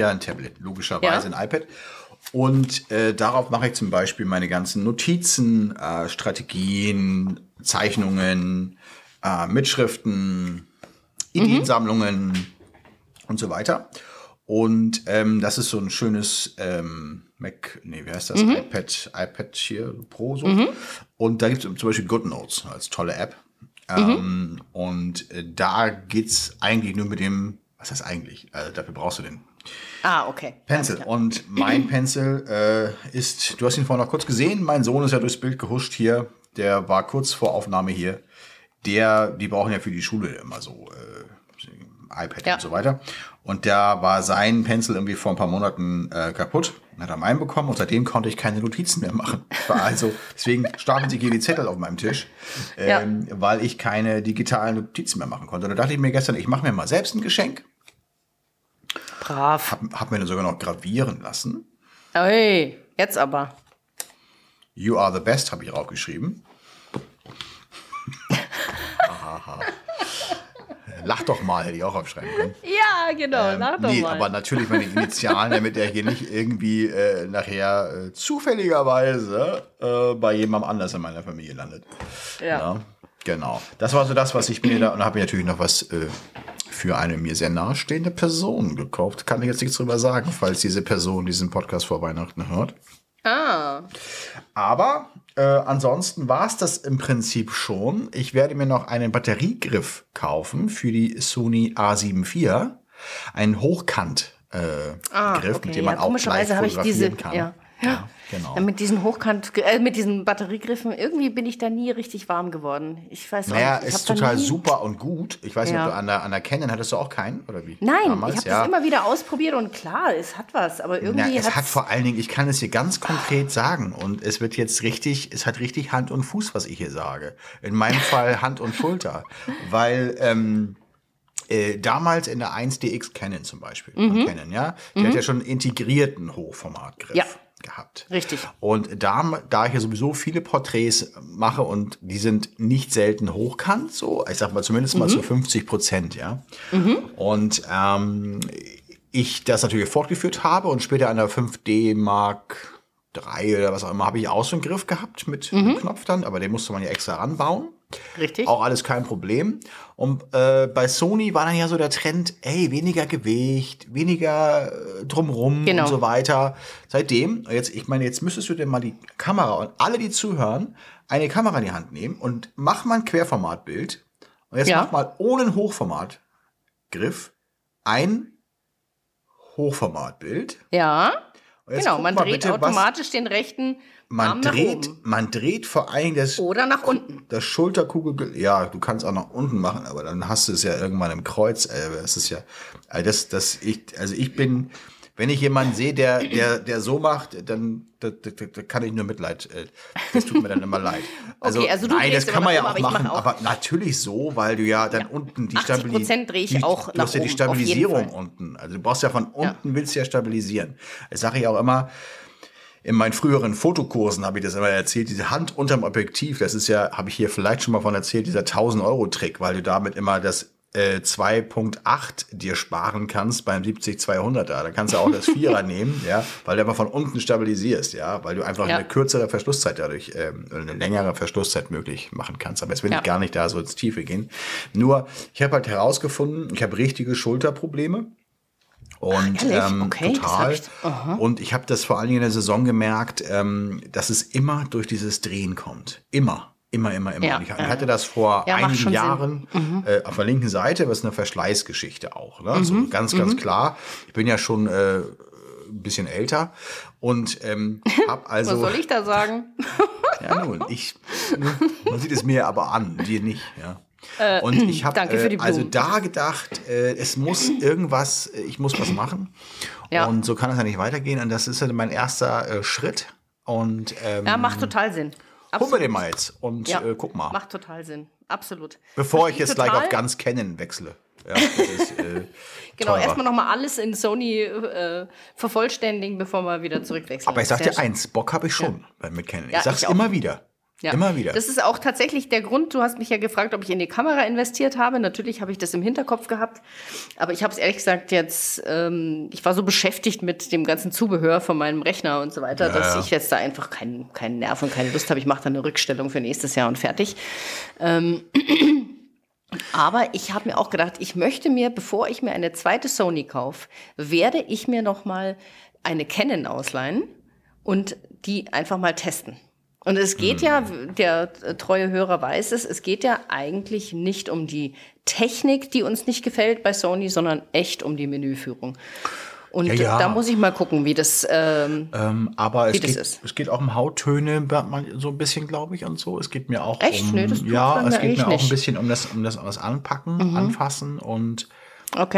ein Tablet, logischerweise ein iPad. Und darauf mache ich zum Beispiel meine ganzen Notizen, Strategien, Zeichnungen, Mitschriften, Ideensammlungen und so weiter. Und das ist so ein schönes iPad hier Pro so. Und da gibt es zum Beispiel GoodNotes als tolle App. Und da geht's eigentlich nur mit dem, was heißt eigentlich? Also dafür brauchst du den. Ah, okay. Pencil. Und mein Pencil ist, du hast ihn vorhin noch kurz gesehen, mein Sohn ist ja durchs Bild gehuscht hier, der war kurz vor Aufnahme hier. Die brauchen ja für die Schule immer so iPad und so weiter. Und da war sein Pencil irgendwie vor ein paar Monaten kaputt. Hat er meinen bekommen und seitdem konnte ich keine Notizen mehr machen. Also deswegen stapeln sich hier die Zettel auf meinem Tisch, weil ich keine digitalen Notizen mehr machen konnte. Und da dachte ich mir gestern, ich mache mir mal selbst ein Geschenk. Brav. Hab mir dann sogar noch gravieren lassen. Hey, jetzt aber. You are the best, habe ich draufgeschrieben. Aha. Lach doch mal, hätte ich auch aufschreiben können. Ja, genau, lach doch mal. Aber natürlich meine Initialen, damit er hier nicht irgendwie nachher zufälligerweise bei jemandem anders in meiner Familie landet. Ja. Genau. Das war so das, was ich mir da... Und habe ich natürlich noch was für eine mir sehr nahestehende Person gekauft. Kann ich jetzt nichts drüber sagen, falls diese Person diesen Podcast vor Weihnachten hört. Ah. Aber ansonsten war es das im Prinzip schon. Ich werde mir noch einen Batteriegriff kaufen für die Sony A74. Einen Hochkant-Griff, mit dem man auch gleich fotografieren kann. Ja, genau. Mit diesen mit diesen Batteriegriffen, irgendwie bin ich da nie richtig warm geworden. Ich weiß auch nicht. Ist total super und gut. Ich weiß nicht, ob du an der Canon hattest du auch keinen, oder wie? Nein, damals? Ich habe das immer wieder ausprobiert und klar, es hat was, aber irgendwie es hat vor allen Dingen, ich kann es hier ganz konkret sagen und es wird jetzt richtig, es hat richtig Hand und Fuß, was ich hier sage. In meinem Fall Hand und Schulter, weil, damals in der 1DX Canon zum Beispiel, Canon, die hat ja schon einen integrierten Hochformatgriff gehabt. Richtig. Und da ich ja sowieso viele Porträts mache und die sind nicht selten hochkant, so, ich sag mal zumindest mal zu 50%, Und ich das natürlich fortgeführt habe und später an der 5D Mark 3 oder was auch immer, habe ich auch so einen Griff gehabt mit einem Knopf dann, aber den musste man ja extra ranbauen. Richtig. Auch alles kein Problem. Und bei Sony war dann ja so der Trend, weniger Gewicht, weniger drumrum und so weiter. Seitdem, jetzt müsstest du dir mal die Kamera und alle, die zuhören, eine Kamera in die Hand nehmen und mach mal ein Querformatbild. Und jetzt mach mal ohne Hochformatgriff ein Hochformatbild. Ja, genau. Man dreht automatisch den rechten... Man dreht vor allem das... Oder nach unten. Das Schulterkugel... Ja, du kannst auch nach unten machen, aber dann hast du es ja irgendwann im Kreuz. Das ist ja... Wenn ich jemanden sehe, der so macht, dann da kann ich nur Mitleid. Das tut mir dann immer leid. Das kann man ja auch machen. Aber natürlich so, weil du ja dann unten die Stabilisierung... 80% drehe ich auch nach oben. Du hast ja die Stabilisierung unten. Also du brauchst ja von unten, willst du ja stabilisieren. Das sage ich auch immer... in meinen früheren Fotokursen habe ich das immer erzählt, diese Hand unterm Objektiv, das ist ja, habe ich hier vielleicht schon mal von erzählt, dieser 1000-Euro-Trick, weil du damit immer das 2.8 dir sparen kannst beim 70-200er. Da kannst du auch das 4er nehmen, ja, weil du einfach von unten stabilisierst, ja, weil du einfach eine kürzere Verschlusszeit dadurch, eine längere Verschlusszeit möglich machen kannst. Aber jetzt will ich gar nicht da so ins Tiefe gehen. Nur, ich habe halt herausgefunden, ich habe richtige Schulterprobleme. Und total. Und ich habe das vor allen Dingen in der Saison gemerkt, dass es immer durch dieses Drehen kommt. Immer. Ja, ich hatte das vor einigen Jahren auf der linken Seite, was eine Verschleißgeschichte auch. Ne? So ganz klar. Ich bin ja schon ein bisschen älter und habe also... Was soll ich da sagen? Ja, nun, man sieht es mir aber an, dir nicht, ja. Und ich habe also da gedacht, es muss irgendwas, ich muss was machen. Ja. Und so kann es ja nicht weitergehen. Und das ist halt mein erster Schritt. Und, ja, macht total Sinn. Absolut. Hol mir den mal jetzt und guck mal. Macht total Sinn, absolut. Bevor ich jetzt gleich auf ganz Canon wechsle. Ja, das ist, genau, erstmal nochmal alles in Sony vervollständigen, bevor wir wieder zurückwechseln. Aber ich sag dir eins, Bock habe ich schon mit Canon. Ich sag's immer wieder. Ja. Immer wieder. Das ist auch tatsächlich der Grund, du hast mich ja gefragt, ob ich in die Kamera investiert habe. Natürlich habe ich das im Hinterkopf gehabt, aber ich habe es ehrlich gesagt jetzt, ich war so beschäftigt mit dem ganzen Zubehör von meinem Rechner und so weiter, dass ich jetzt da einfach keinen Nerv und keine Lust habe. Ich mache dann eine Rückstellung für nächstes Jahr und fertig. Aber ich habe mir auch gedacht, ich möchte mir, bevor ich mir eine zweite Sony kaufe, werde ich mir nochmal eine Canon ausleihen und die einfach mal testen. Und es geht ja, der treue Hörer weiß es geht ja eigentlich nicht um die Technik, die uns nicht gefällt bei Sony, sondern echt um die Menüführung. Und da muss ich mal gucken, wie das aber wie es das geht, ist. Es geht auch um Hauttöne, so ein bisschen, glaube ich, und so. Es geht mir auch ein bisschen um das Anpacken, Anfassen. Und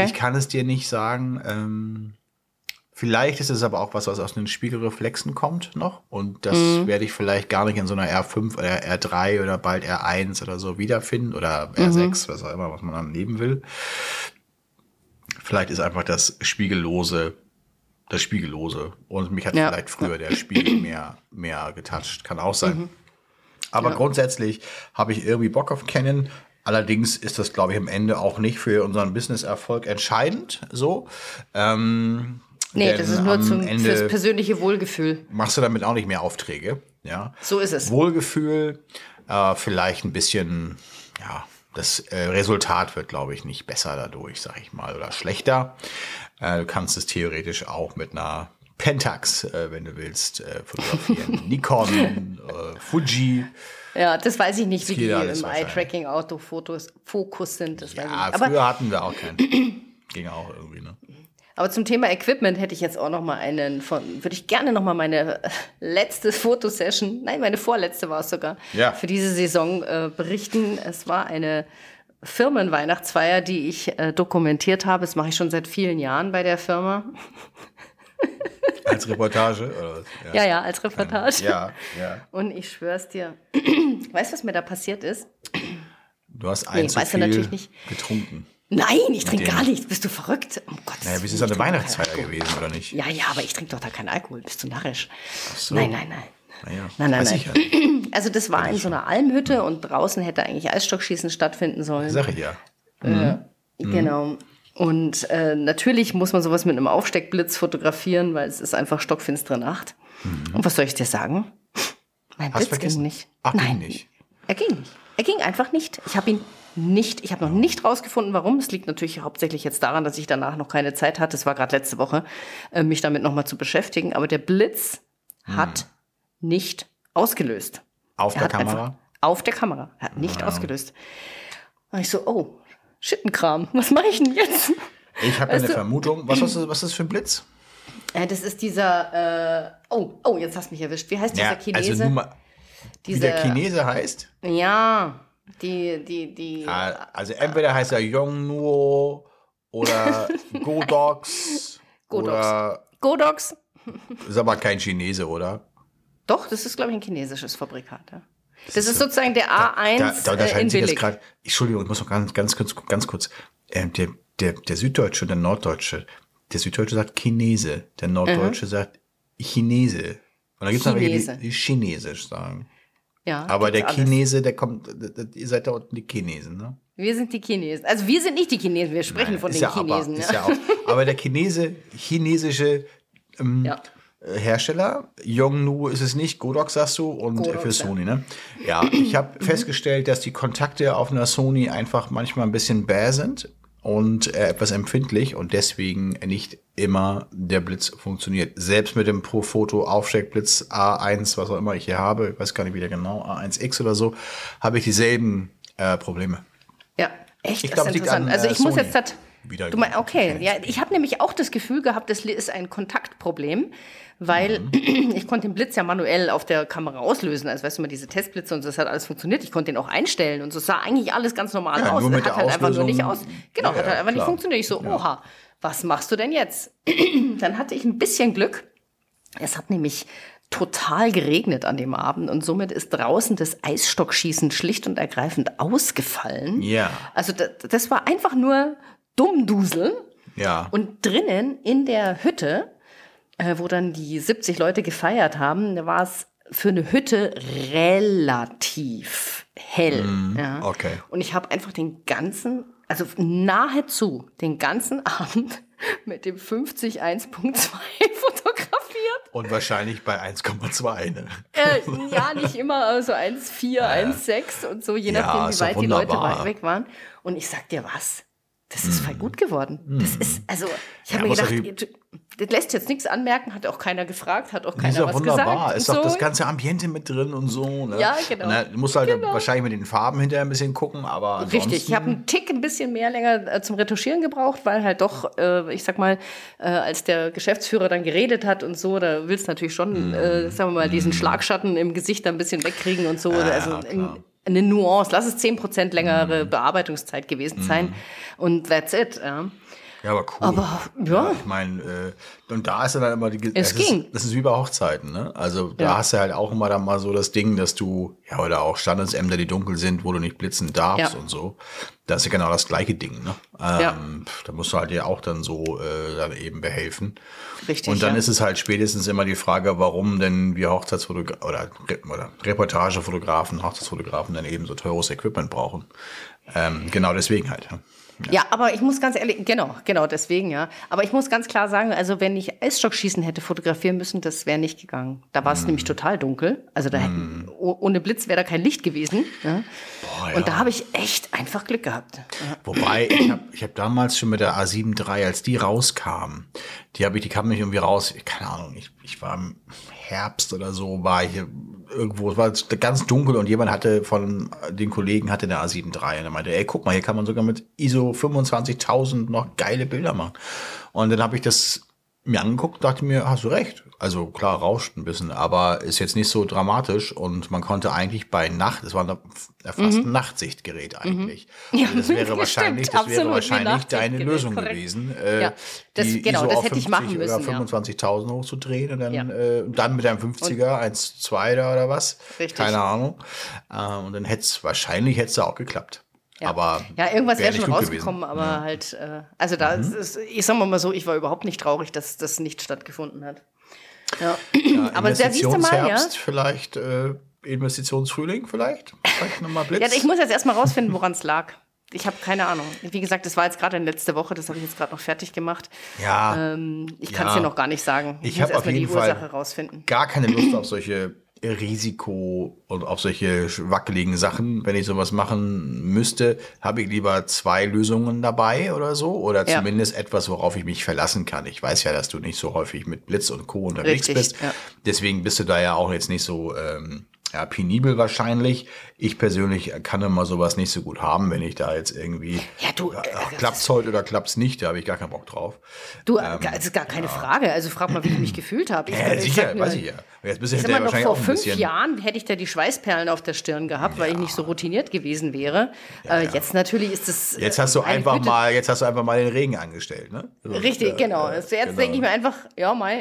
ich kann es dir nicht sagen, vielleicht ist es aber auch was aus den Spiegelreflexen kommt noch. Und das werde ich vielleicht gar nicht in so einer R5 oder R3 oder bald R1 oder so wiederfinden. Oder R6, was auch immer, was man dann nehmen will. Vielleicht ist einfach das Spiegellose. Und mich hat vielleicht früher der Spiegel mehr getoucht. Kann auch sein. Aber grundsätzlich habe ich irgendwie Bock auf Canon. Allerdings ist das, glaube ich, am Ende auch nicht für unseren Business-Erfolg entscheidend. So, nee, denn das ist nur fürs persönliche Wohlgefühl. Machst du damit auch nicht mehr Aufträge. Ja? So ist es. Wohlgefühl, vielleicht ein bisschen, ja, das Resultat wird, glaube ich, nicht besser dadurch, sage ich mal, oder schlechter. Du kannst es theoretisch auch mit einer Pentax, wenn du willst, fotografieren. Nikon, Fuji. Ja, das weiß ich nicht, wie die im Eye-Tracking-Auto-Fokus sind. Das weiß ich nicht. Früher hatten wir auch keinen. Ging auch irgendwie, ne? Aber zum Thema Equipment hätte ich jetzt auch noch mal würde ich gerne noch mal meine letzte Fotosession, nein, meine vorletzte war es sogar, für diese Saison berichten. Es war eine Firmenweihnachtsfeier, die ich dokumentiert habe. Das mache ich schon seit vielen Jahren bei der Firma. Als Reportage? Oder? Ja, als Reportage. Ja. Und ich schwör's dir, weißt du, was mir da passiert ist? Du hast getrunken. Nein, ich trinke gar nichts. Bist du verrückt? Um Gottes Willen. Naja, es ist eine Weihnachtsfeier gewesen, oder nicht? Ja, aber ich trinke doch da keinen Alkohol. Bist du narrisch? Ach so. Nein. Naja, nein. Also das war in so einer Almhütte und draußen hätte eigentlich Eisstockschießen stattfinden sollen. Sache ja. Genau. Und natürlich muss man sowas mit einem Aufsteckblitz fotografieren, weil es ist einfach stockfinstere Nacht. Und was soll ich dir sagen? Mein Blitz ging nicht. Ach, nein, nicht. Er ging nicht. Er ging einfach nicht. Ich habe noch nicht rausgefunden, warum. Es liegt natürlich hauptsächlich jetzt daran, dass ich danach noch keine Zeit hatte. Es war gerade letzte Woche, mich damit nochmal zu beschäftigen. Aber der Blitz hat nicht ausgelöst. Auf der Kamera. Er hat nicht ausgelöst. Und ich so, oh, Schittenkram. Was mache ich denn jetzt? Ich habe eine Vermutung. Was ist das für ein Blitz? Das ist dieser, jetzt hast du mich erwischt. Wie heißt dieser Chinese? Also wie der Chinese heißt? Ja, die. Also entweder heißt er Yongnuo oder Godox. Godox. Ist aber kein Chinese, oder? Doch, das ist, glaube ich, ein chinesisches Fabrikat. Ja. Das ist sozusagen der A1 in billig. Entschuldigung, ich muss noch ganz kurz. Der Süddeutsche und der Norddeutsche. Der Süddeutsche sagt Chinese, der Norddeutsche sagt Chinese. Und da gibt es noch welche, die Chinesisch sagen. Ja, aber der Chinese, der kommt, ihr seid da unten die Chinesen, ne? Wir sind die Chinesen. Also wir sind nicht die Chinesen, wir sprechen von den Chinesen. Aber der chinesische Hersteller, Yongnuo ist es nicht, Godox sagst du, und Godox, für Sony, ne? Ja, ich habe festgestellt, dass die Kontakte auf einer Sony einfach manchmal ein bisschen bäh sind und etwas empfindlich und deswegen nicht immer der Blitz funktioniert. Selbst mit dem Pro-Foto Aufsteckblitz A1, was auch immer ich hier habe, ich weiß gar nicht wieder genau, A1X oder so, habe ich dieselben Probleme. Ja, echt, ich glaub, das ist interessant. Also ich muss jetzt das... Du meinst, okay, ja, ich habe nämlich auch das Gefühl gehabt, das ist ein Kontaktproblem, weil ich konnte den Blitz ja manuell auf der Kamera auslösen, also weißt du mal, diese Testblitze und so, das hat alles funktioniert, ich konnte den auch einstellen und so, sah eigentlich alles ganz normal aus, nur mit der Auslösung, einfach nur nicht aus, genau, ja, hat halt einfach nicht funktioniert, ich so, oha, was machst du denn jetzt? Dann hatte ich ein bisschen Glück, es hat nämlich total geregnet an dem Abend und somit ist draußen das Eisstockschießen schlicht und ergreifend ausgefallen. Ja. Also das war einfach nur Dummdusel. Ja. Und drinnen in der Hütte, wo dann die 70 Leute gefeiert haben, da war es für eine Hütte relativ hell. Mm, ja. Okay. Und ich habe einfach den ganzen, also nahezu den ganzen Abend mit dem 50 1.2 fotografiert. Und wahrscheinlich bei 1,2. Ne? Ja, nicht immer, aber so 1,4, 1,6 und so, je nachdem, wie weit die Leute weg waren. Und ich sag dir was. Das ist voll gut geworden. Das ist, also, ich habe mir gedacht, das lässt jetzt nichts anmerken, hat auch keiner gefragt, hat auch keiner was gesagt. Ist doch wunderbar, ist doch das ganze Ambiente mit drin und so. Ne? Ja, genau. Du musst halt wahrscheinlich mit den Farben hinterher ein bisschen gucken, aber ansonsten... Richtig, ich habe einen Tick ein bisschen mehr länger zum Retuschieren gebraucht, weil halt doch, ich sag mal, als der Geschäftsführer dann geredet hat und so, da willst du natürlich schon, sagen wir mal, diesen Schlagschatten im Gesicht da ein bisschen wegkriegen und so. Also eine Nuance, lass es 10% längere Bearbeitungszeit gewesen sein und that's it. Ja, ja, aber cool. Aber ja. Ich meine, und da ist ja dann immer die... Es ging. Das ist wie bei Hochzeiten, ne? Also da hast du halt auch immer dann mal so das Ding, dass du, ja, oder auch Standesämter, die dunkel sind, wo du nicht blitzen darfst und so. Das ist ja genau das gleiche Ding, ne? Da musst du halt ja auch dann so dann eben behelfen. Richtig, und dann ist es halt spätestens immer die Frage, warum denn wir Hochzeitsfotografen oder Reportagefotografen, Hochzeitsfotografen dann eben so teures Equipment brauchen. Genau deswegen halt. Ja, aber ich muss ganz ehrlich, genau deswegen, ja. Aber ich muss ganz klar sagen, also wenn ich Eisstockschießen hätte fotografieren müssen, das wäre nicht gegangen. Da war es nämlich total dunkel. Also da ohne Blitz wäre da kein Licht gewesen. Ja. Boah, ja. Und da habe ich echt einfach Glück gehabt. Ja. Wobei, ich hab damals schon mit der A7 III, als die rauskam, die kam nicht irgendwie raus, keine Ahnung, ich war im Herbst oder so, war ich irgendwo, es war ganz dunkel und jemand hatte von den Kollegen eine A7 III und er meinte, ey, guck mal, hier kann man sogar mit ISO 25.000 noch geile Bilder machen. Und dann habe ich das mir angeguckt und dachte mir, hast du recht. Also klar, rauscht ein bisschen, aber ist jetzt nicht so dramatisch und man konnte eigentlich bei Nacht, es war fast ein Nachtsichtgerät eigentlich. Ja, also das wäre wahrscheinlich deine Lösung gewesen. Das hätte ich machen müssen. Oder 25.000 hochzudrehen und dann mit einem 50er, 1,2er oder was. Richtig. Keine Ahnung. Und dann hätte es auch geklappt. Ja. Aber irgendwas wäre schon rausgekommen, aber halt, also da ist, ich sag mal so, ich war überhaupt nicht traurig, dass das nicht stattgefunden hat. Ja, aber sehr siehst du mal, vielleicht, Investitionsfrühling vielleicht nochmal Blitz. Ich muss jetzt erstmal rausfinden, woran es lag. Ich habe keine Ahnung. Wie gesagt, das war jetzt gerade in letzter Woche, das habe ich jetzt gerade noch fertig gemacht. Ja. Ich kann es dir noch gar nicht sagen. Ich muss erstmal die Ursache rausfinden. Gar keine Lust auf solche Risiko und auf solche wackeligen Sachen, wenn ich sowas machen müsste, habe ich lieber zwei Lösungen dabei oder so oder zumindest etwas, worauf ich mich verlassen kann. Ich weiß ja, dass du nicht so häufig mit Blitz und Co. unterwegs bist. Ja. Deswegen bist du da ja auch jetzt nicht so penibel wahrscheinlich. Ich persönlich kann immer sowas nicht so gut haben, wenn ich da jetzt irgendwie klappt's heute oder klappt's nicht, da habe ich gar keinen Bock drauf. Du, das ist gar keine Frage. Also frag mal, wie ich mich gefühlt habe. Sicher, weiß ich ja. Jetzt bist du hinterher wahrscheinlich auch ein bisschen... Vor 5 Jahren hätte ich da die Schweißperlen auf der Stirn gehabt, weil ich nicht so routiniert gewesen wäre. Jetzt natürlich ist das... Jetzt hast du einfach mal den Regen angestellt, ne? Also, richtig, genau. Jetzt denke ich mir einfach,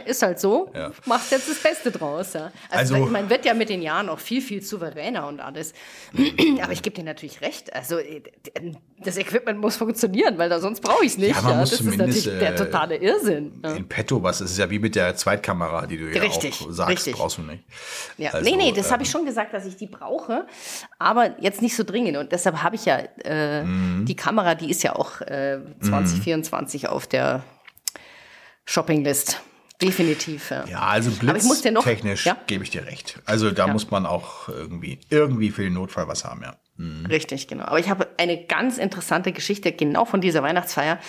ist halt so. Ja. Machst jetzt das Beste draus. Also ich meine, wird ja mit den Jahren auch viel, viel souveräner und alles. Aber ich gebe dir natürlich recht. Also das Equipment muss funktionieren, weil da sonst brauche ich es nicht. Ja, man muss das zumindest, ist natürlich der totale Irrsinn. In petto was. Es ist ja wie mit der Zweitkamera, die du ja auch sagst, brauchst du nicht. Ja. Also, nee, das habe ich schon gesagt, dass ich die brauche, aber jetzt nicht so dringend. Und deshalb habe ich ja die Kamera, die ist ja auch 2024 auf der Shoppinglist. Definitiv. Ja, also blitztechnisch gebe ich dir recht. Also da muss man auch irgendwie für den Notfall was haben, ja. Mhm. Richtig, genau. Aber ich habe eine ganz interessante Geschichte genau von dieser Weihnachtsfeier.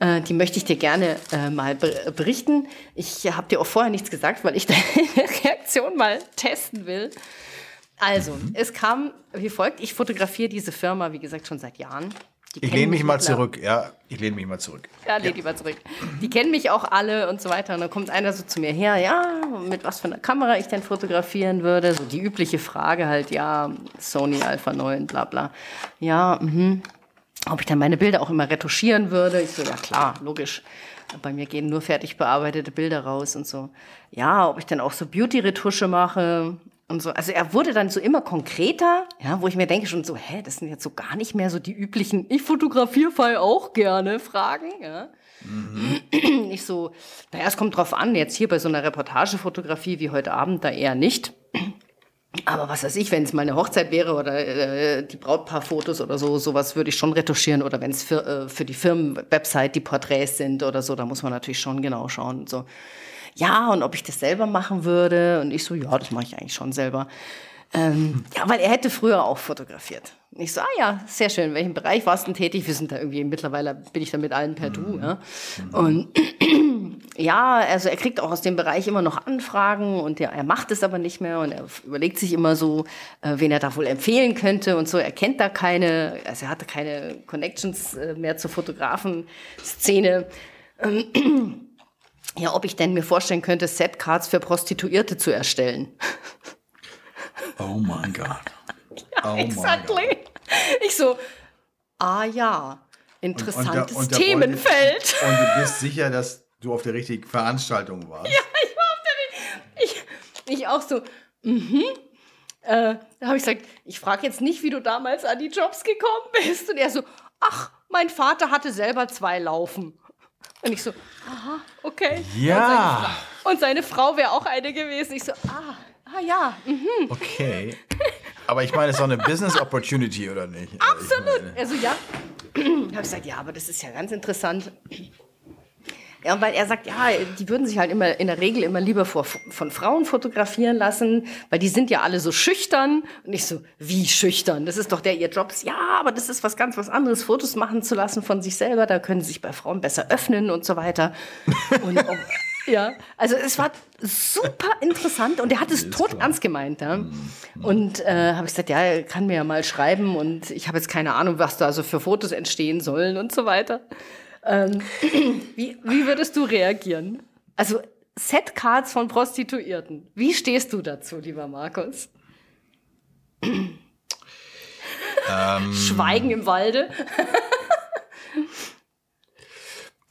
Die möchte ich dir gerne mal berichten. Ich habe dir auch vorher nichts gesagt, weil ich deine Reaktion mal testen will. Also, es kam wie folgt. Ich fotografiere diese Firma, wie gesagt, schon seit Jahren. Ich lehne mich mal zurück, Die kennen mich auch alle und so weiter. Und dann kommt einer so zu mir her, ja, mit was für einer Kamera ich denn fotografieren würde. So die übliche Frage halt, ja, Sony Alpha 9, bla bla. Ja, ob ich dann meine Bilder auch immer retuschieren würde. Ich so, ja klar, logisch. Bei mir gehen nur fertig bearbeitete Bilder raus und so. Ja, ob ich dann auch so Beauty-Retusche mache. Und so, also er wurde dann so immer konkreter, ja, wo ich mir denke schon so, das sind jetzt so gar nicht mehr so die üblichen, ich fotografiere voll auch gerne, Fragen, ja. Ich so, naja, es kommt drauf an, jetzt hier bei so einer Reportagefotografie wie heute Abend da eher nicht. Aber was weiß ich, wenn es mal eine Hochzeit wäre oder die Brautpaarfotos oder so, sowas würde ich schon retuschieren. Oder wenn es für die Firmenwebsite die Porträts sind oder so, da muss man natürlich schon genau schauen und so. Ja, und ob ich das selber machen würde. Und ich so, ja, das mache ich eigentlich schon selber. Ja, weil er hätte früher auch fotografiert. Und ich so, sehr schön, in welchem Bereich warst du denn tätig? Wir sind da irgendwie, mittlerweile bin ich da mit allen per Du. Ja. Und ja, also er kriegt auch aus dem Bereich immer noch Anfragen und er macht es aber nicht mehr. Und er überlegt sich immer so, wen er da wohl empfehlen könnte und so. Er kennt da keine, also er hatte keine Connections mehr zur Fotografen-Szene. Ja, ob ich denn mir vorstellen könnte, Setcards für Prostituierte zu erstellen. Oh mein Gott. Ja, oh exactly. Ich so, interessantes und Themenfeld. Und du bist sicher, dass du auf der richtigen Veranstaltung warst? Ja, ich war auf der richtigen. Ich auch so, da habe ich gesagt, ich frage jetzt nicht, wie du damals an die Jobs gekommen bist. Und er so, ach, mein Vater hatte selber 2 laufen. Und ich so, aha, okay. Ja. Und seine Frau wäre auch eine gewesen. Ich so, okay. Aber ich meine, das ist doch eine Business Opportunity, oder nicht? Absolut. Also ja. Ich habe gesagt, ja, aber das ist ja ganz interessant. Ja, weil er sagt, ja, die würden sich halt immer in der Regel immer lieber von Frauen fotografieren lassen, weil die sind ja alle so schüchtern. Und ich so, wie schüchtern? Das ist doch ihr Job. Ja, aber das ist was ganz was anderes, Fotos machen zu lassen von sich selber. Da können sie sich bei Frauen besser öffnen und so weiter. Und auch, ja, also es war super interessant und er hat es tot ernst gemeint. Ja? Und habe ich gesagt, ja, er kann mir ja mal schreiben und ich habe jetzt keine Ahnung, was da also für Fotos entstehen sollen und so weiter. Wie würdest du reagieren? Also Setcards von Prostituierten. Wie stehst du dazu, lieber Markus? Schweigen im Walde.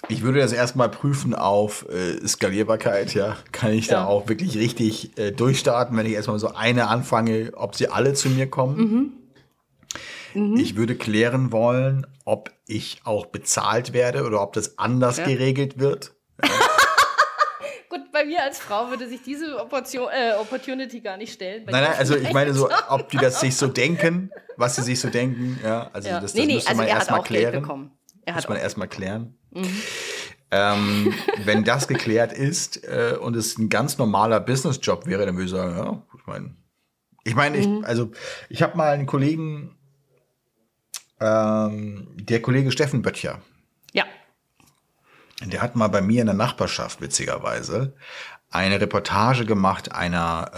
Ich würde das erstmal prüfen auf Skalierbarkeit. Ja, kann ich da auch wirklich richtig durchstarten, wenn ich erstmal so eine anfange, ob sie alle zu mir kommen? Ich würde klären wollen, ob ich auch bezahlt werde oder ob das anders geregelt wird. Ja. Gut, bei mir als Frau würde sich diese Opportunity gar nicht stellen. Nein, also ich meine so, ob die das sich so denken, was sie sich so denken. Ja, also das müsste man erstmal klären. Muss man erstmal klären. Wenn das geklärt ist und es ein ganz normaler Businessjob wäre, dann würde ich sagen, ja, ich habe mal einen Kollegen. Der Kollege Steffen Böttcher. Ja. Der hat mal bei mir in der Nachbarschaft, witzigerweise, eine Reportage gemacht eines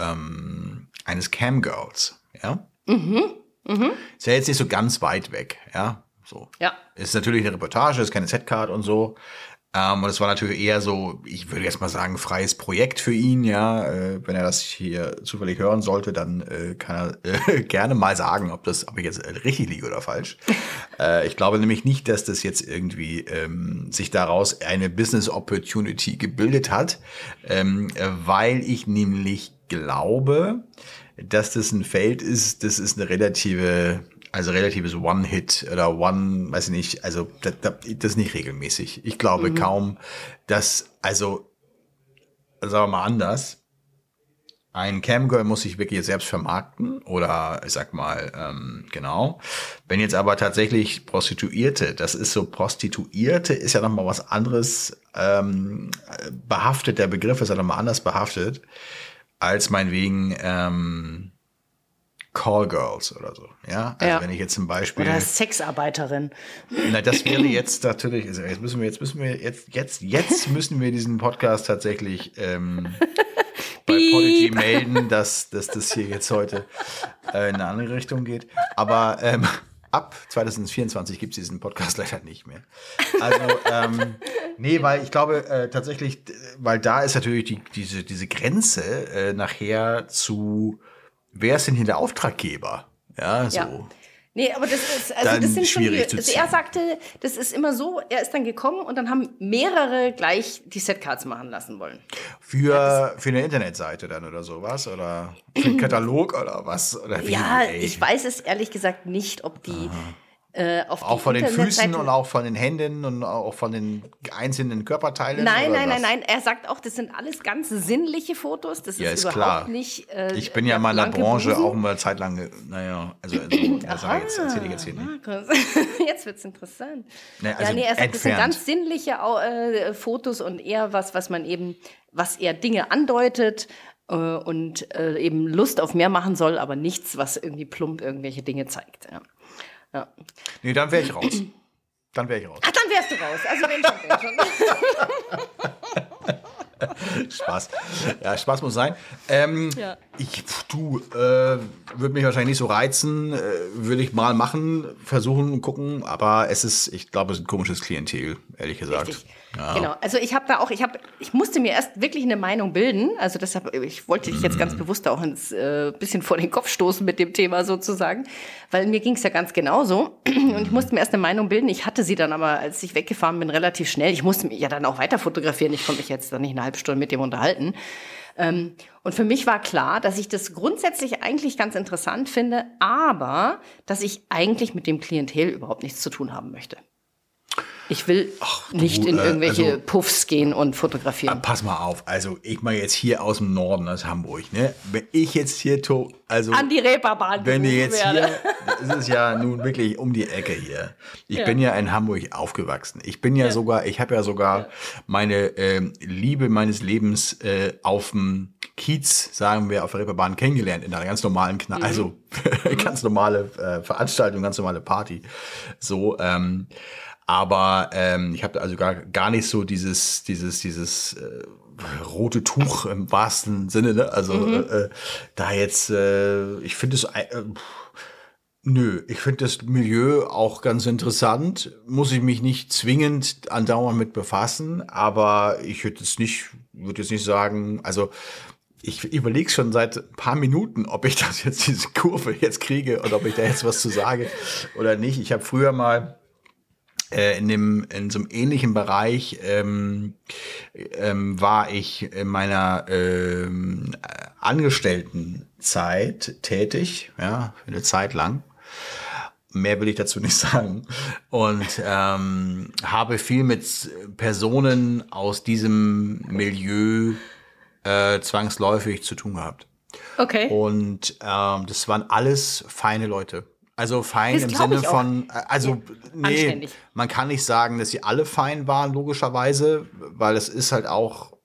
Camgirls. Ja? Ist ja jetzt nicht so ganz weit weg. Ja? So. Ja. Ist natürlich eine Reportage, ist keine Setcard und so. Und es war natürlich eher so, ich würde jetzt mal sagen, freies Projekt für ihn, ja. Wenn er das hier zufällig hören sollte, dann kann er gerne mal sagen, ob ich jetzt richtig liege oder falsch. Ich glaube nämlich nicht, dass das jetzt irgendwie sich daraus eine Business Opportunity gebildet hat, weil ich nämlich glaube, dass das ein Feld ist, das ist eine relative, also relatives One-Hit oder One, weiß ich nicht, also das ist nicht regelmäßig. Ich glaube kaum, dass, also sagen wir mal anders, ein Camgirl muss sich wirklich selbst vermarkten oder ich sag mal, genau. Wenn jetzt aber tatsächlich Prostituierte, das ist so, Prostituierte ist ja nochmal was anderes behaftet, der Begriff ist ja nochmal anders behaftet als meinetwegen Callgirls oder so. Ja, also ja, wenn ich jetzt zum Beispiel. Oder Sexarbeiterin. Na, das wäre jetzt natürlich, jetzt müssen wir diesen Podcast tatsächlich bei Podigy melden, dass das hier jetzt heute in eine andere Richtung geht. Aber ab 2024 gibt es diesen Podcast leider nicht mehr. Also, nee, weil ich glaube tatsächlich, weil da ist natürlich diese Grenze nachher zu, wer ist denn hier der Auftraggeber? Ja, so. Ja. Nee, aber das ist, also dann das sind schon die, also er sagte, das ist immer so, er ist dann gekommen und dann haben mehrere gleich die Setcards machen lassen wollen. Für eine Internetseite dann oder sowas? Oder für einen Katalog oder was? Oder wie, ja, ey, ich weiß es ehrlich gesagt nicht, ob die auf auch die von den Füßen und auch von den Händen und auch von den einzelnen Körperteilen? Nein, oder nein. Er sagt auch, das sind alles ganz sinnliche Fotos. Das ja, ist überhaupt klar. Nicht. Ich bin ja mal in der Branche auch mal eine Zeit lang. Naja, also erzähle ich jetzt hier nicht. Jetzt wird's interessant. Nee, also ja, nee, er sagt, das sind ganz sinnliche Fotos und eher was eher Dinge andeutet und eben Lust auf mehr machen soll, aber nichts, was irgendwie plump irgendwelche Dinge zeigt. Ja. Ja. Nee, dann wäre ich raus. Ach, dann wärst du raus. Also wenn schon. Spaß. Ja, Spaß muss sein. Ja. Würde mich wahrscheinlich nicht so reizen. Würde ich mal machen, versuchen, gucken. Aber ich glaube, es ist ein komisches Klientel, ehrlich gesagt. Ja. Genau. Also ich musste mir erst wirklich eine Meinung bilden. Also deshalb, ich wollte dich jetzt ganz bewusst auch ein bisschen vor den Kopf stoßen mit dem Thema sozusagen. Weil mir ging es ja ganz genauso. Und ich musste mir erst eine Meinung bilden. Ich hatte sie dann aber, als ich weggefahren bin, relativ schnell. Ich musste mich ja dann auch weiter fotografieren. Ich konnte mich jetzt dann nicht eine halbe Stunde mit dem unterhalten. Und für mich war klar, dass ich das grundsätzlich eigentlich ganz interessant finde, aber dass ich eigentlich mit dem Klientel überhaupt nichts zu tun haben möchte. Ich will nicht in irgendwelche Puffs gehen und fotografieren. Pass mal auf, also ich mal jetzt hier aus dem Norden, aus Hamburg, ne? Wenn ich jetzt hier, an die Reeperbahn wenn du jetzt werde. Hier, das ist ja nun wirklich um die Ecke hier. Ich bin ja in Hamburg aufgewachsen. Ich bin ja, sogar, ich habe ja sogar meine Liebe meines Lebens auf dem Kiez, sagen wir, auf der Reeperbahn kennengelernt, in einer ganz normalen also ganz normale Veranstaltung, ganz normale Party. So, aber ich habe also gar nicht so dieses rote Tuch im wahrsten Sinne, ne? Also da jetzt, ich finde es, ich finde das Milieu auch ganz interessant. Muss ich mich nicht zwingend andauernd mit befassen, aber ich würde jetzt nicht sagen, also ich überlege schon seit ein paar Minuten, ob ich das jetzt, diese Kurve jetzt kriege und ob ich da jetzt was zu sage oder nicht. Ich habe früher mal in so einem ähnlichen Bereich war ich in meiner Angestelltenzeit tätig, ja, eine Zeit lang. Mehr will ich dazu nicht sagen. Und habe viel mit Personen aus diesem Milieu zwangsläufig zu tun gehabt. Okay. Und das waren alles feine Leute. Also fein im Sinne von, man kann nicht sagen, dass sie alle fein waren, logischerweise, weil es ist halt auch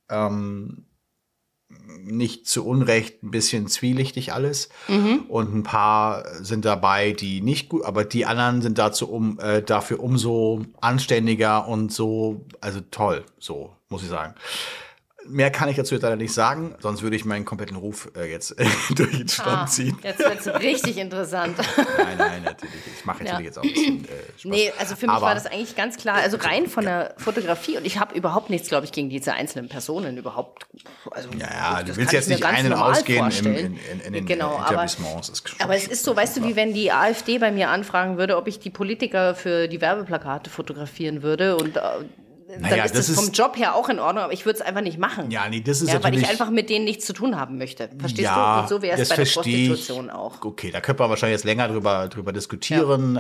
nicht zu Unrecht ein bisschen zwielichtig alles. Und ein paar sind dabei, die nicht gut, aber die anderen sind dafür umso anständiger und so, also toll, so muss ich sagen. Mehr kann ich dazu jetzt leider nicht sagen, sonst würde ich meinen kompletten Ruf jetzt durch den Stamm ziehen. Jetzt wird's richtig interessant. Nein, natürlich. Ich mache natürlich jetzt auch ein bisschen Spaß. Nee, also für mich war das eigentlich ganz klar, also rein von der Fotografie, und ich habe überhaupt nichts, glaube ich, gegen diese einzelnen Personen überhaupt. Also, du willst jetzt nicht ein- und ausgehen in den Etablissements. Aber es ist so, weißt du, wie wenn die AfD bei mir anfragen würde, ob ich die Politiker für die Werbeplakate fotografieren würde und Naja, dann ist das vom Job her auch in Ordnung, aber ich würde es einfach nicht machen. Ja, nee, das ist ja, weil ich einfach mit denen nichts zu tun haben möchte. Verstehst du? Und so wäre es bei der Prostitution auch. Okay, da könnte man wahrscheinlich jetzt länger drüber diskutieren,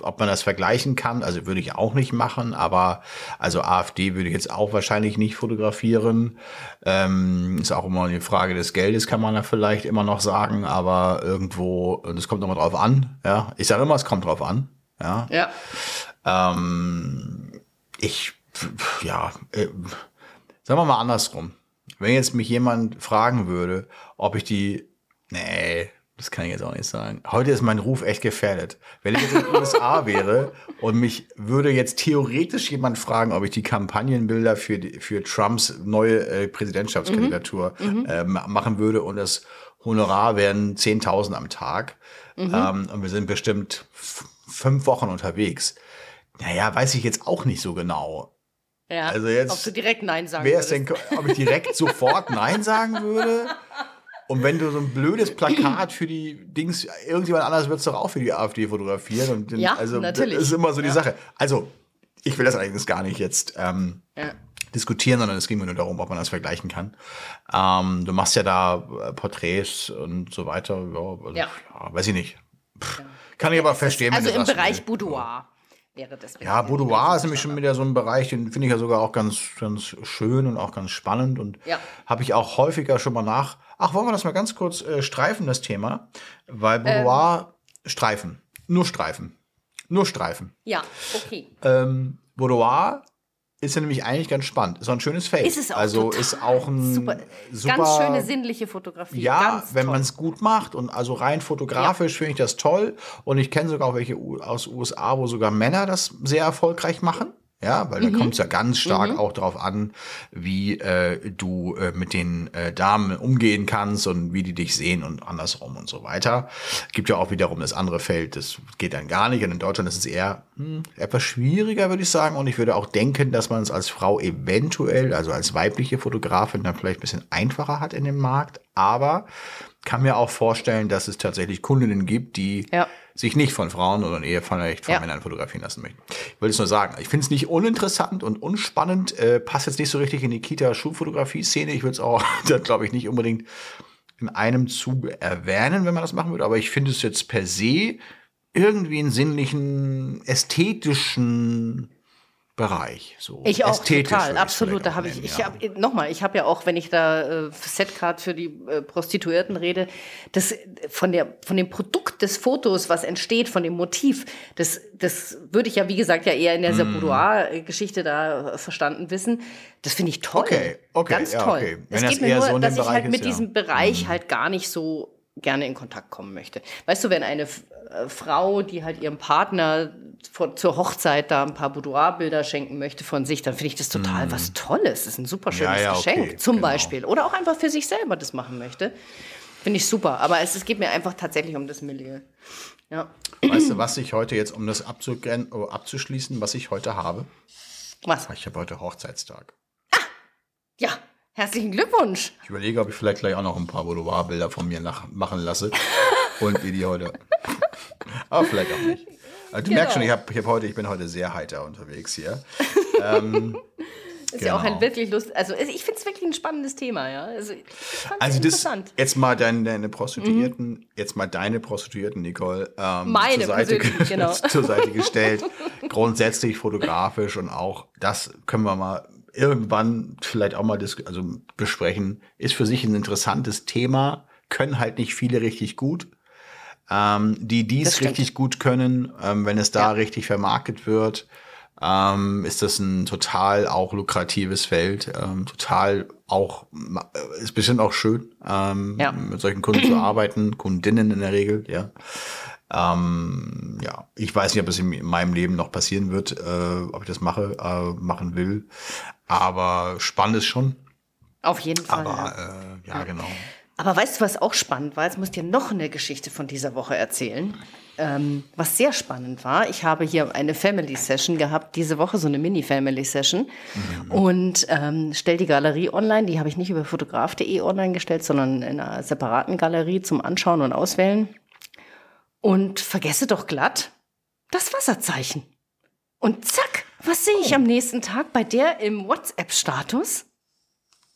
ob man das vergleichen kann. Also würde ich auch nicht machen, aber also AfD würde ich jetzt auch wahrscheinlich nicht fotografieren. Ist auch immer eine Frage des Geldes, kann man da vielleicht immer noch sagen, aber irgendwo, das kommt nochmal drauf an. Ja, ich sage immer, es kommt drauf an. Ja. Ja. Sagen wir mal andersrum. Wenn jetzt mich jemand fragen würde, ob ich das kann ich jetzt auch nicht sagen. Heute ist mein Ruf echt gefährdet. Wenn ich jetzt in den USA wäre und mich würde jetzt theoretisch jemand fragen, ob ich die Kampagnenbilder für Trumps neue Präsidentschaftskandidatur machen würde und das Honorar wären 10.000 am Tag und wir sind bestimmt 5 Wochen unterwegs. Naja, weiß ich jetzt auch nicht so genau. Ja, also jetzt, ob du direkt Nein sagen würdest. Ob ich direkt sofort Nein sagen würde? Und wenn du so ein blödes Plakat für die Dings, irgendjemand anders wird es doch auch für die AfD fotografieren. Und natürlich. Das ist immer so die Sache. Also, ich will das allerdings gar nicht jetzt diskutieren, sondern es ging mir nur darum, ob man das vergleichen kann. Du machst ja da Porträts und so weiter. Weiß ich nicht. Kann ich aber verstehen. Also im Bereich Boudoir. Wäre das Boudoir ist nämlich schon wieder so ein Bereich, den finde ich ja sogar auch ganz, ganz schön und auch ganz spannend. Und habe ich auch häufiger schon mal wollen wir das mal ganz kurz streifen, das Thema? Weil Boudoir, Nur Streifen. Ja, okay. Boudoir ist ja nämlich eigentlich ganz spannend. Ist auch ein schönes Feld. Ist es auch. Also ist auch ein super ganz schöne sinnliche Fotografie. Ja, ganz wenn man es gut macht und also rein fotografisch finde ich das toll. Und ich kenne sogar auch welche aus USA, wo sogar Männer das sehr erfolgreich machen. Ja, weil da kommt es ja ganz stark auch darauf an, wie du mit den Damen umgehen kannst und wie die dich sehen und andersrum und so weiter. Gibt ja auch wiederum das andere Feld, das geht dann gar nicht. Und in Deutschland ist es eher etwas schwieriger, würde ich sagen. Und ich würde auch denken, dass man es als Frau eventuell, also als weibliche Fotografin, dann vielleicht ein bisschen einfacher hat in dem Markt. Aber kann mir auch vorstellen, dass es tatsächlich Kundinnen gibt, die sich nicht von Frauen oder eher vielleicht von Männern fotografieren lassen möchten. Ich wollte es nur sagen, ich finde es nicht uninteressant und unspannend, passt jetzt nicht so richtig in die Kita-Schulfotografie-Szene. Ich würde es auch, glaube ich, nicht unbedingt in einem Zuge erwähnen, wenn man das machen würde. Aber ich finde es jetzt per se irgendwie einen sinnlichen, ästhetischen Bereich. So ich auch total, absolut. Da habe ich habe ja auch, wenn ich da Setcard für die Prostituierten rede, das von dem Produkt des Fotos, was entsteht, von dem Motiv, das würde ich ja wie gesagt eher in der Boudoir-Geschichte da verstanden wissen. Das finde ich toll, ganz toll. Okay. Es geht mir nur, so dass ich halt mit diesem Bereich halt gar nicht so gerne in Kontakt kommen möchte. Weißt du, wenn eine Frau, die halt ihrem Partner zur Hochzeit da ein paar Boudoir-Bilder schenken möchte von sich, dann finde ich das total was Tolles. Das ist ein super schönes Geschenk, zum Beispiel. Oder auch einfach für sich selber das machen möchte. Finde ich super. Aber es geht mir einfach tatsächlich um das Milieu. Ja. Weißt du, was ich heute jetzt, um das abzuschließen, was ich heute habe? Was? Ich habe heute Hochzeitstag. Ah! Ja! Herzlichen Glückwunsch! Ich überlege, ob ich vielleicht gleich auch noch ein paar Boudoir-Bilder von mir machen lasse. Und ihr die heute. Aber vielleicht auch nicht. Also, du merkst schon, ich bin heute sehr heiter unterwegs hier. Ist ja auch ein wirklich lustig. Also ich finde es wirklich ein spannendes Thema, ja. Also das jetzt mal deine Prostituierten, Nicole, zur Seite gestellt. Grundsätzlich fotografisch und auch das können wir mal irgendwann vielleicht auch mal besprechen. Ist für sich ein interessantes Thema. Können halt nicht viele richtig gut. Die dies richtig gut können, wenn es da richtig vermarktet wird, ist das ein total auch lukratives Feld, total auch, ist bestimmt auch schön, mit solchen Kunden zu arbeiten, Kundinnen in der Regel, ich weiß nicht, ob es in meinem Leben noch passieren wird, ob ich das machen will, aber spannend ist schon. Auf jeden Fall. Aber, genau. Aber weißt du, was auch spannend war? Jetzt muss ich dir noch eine Geschichte von dieser Woche erzählen. Was sehr spannend war, ich habe hier eine Family-Session gehabt, diese Woche so eine Mini-Family-Session und stell die Galerie online, die habe ich nicht über fotograf.de online gestellt, sondern in einer separaten Galerie zum Anschauen und Auswählen und vergesse doch glatt das Wasserzeichen. Und zack, Was sehe ich am nächsten Tag bei der im WhatsApp-Status?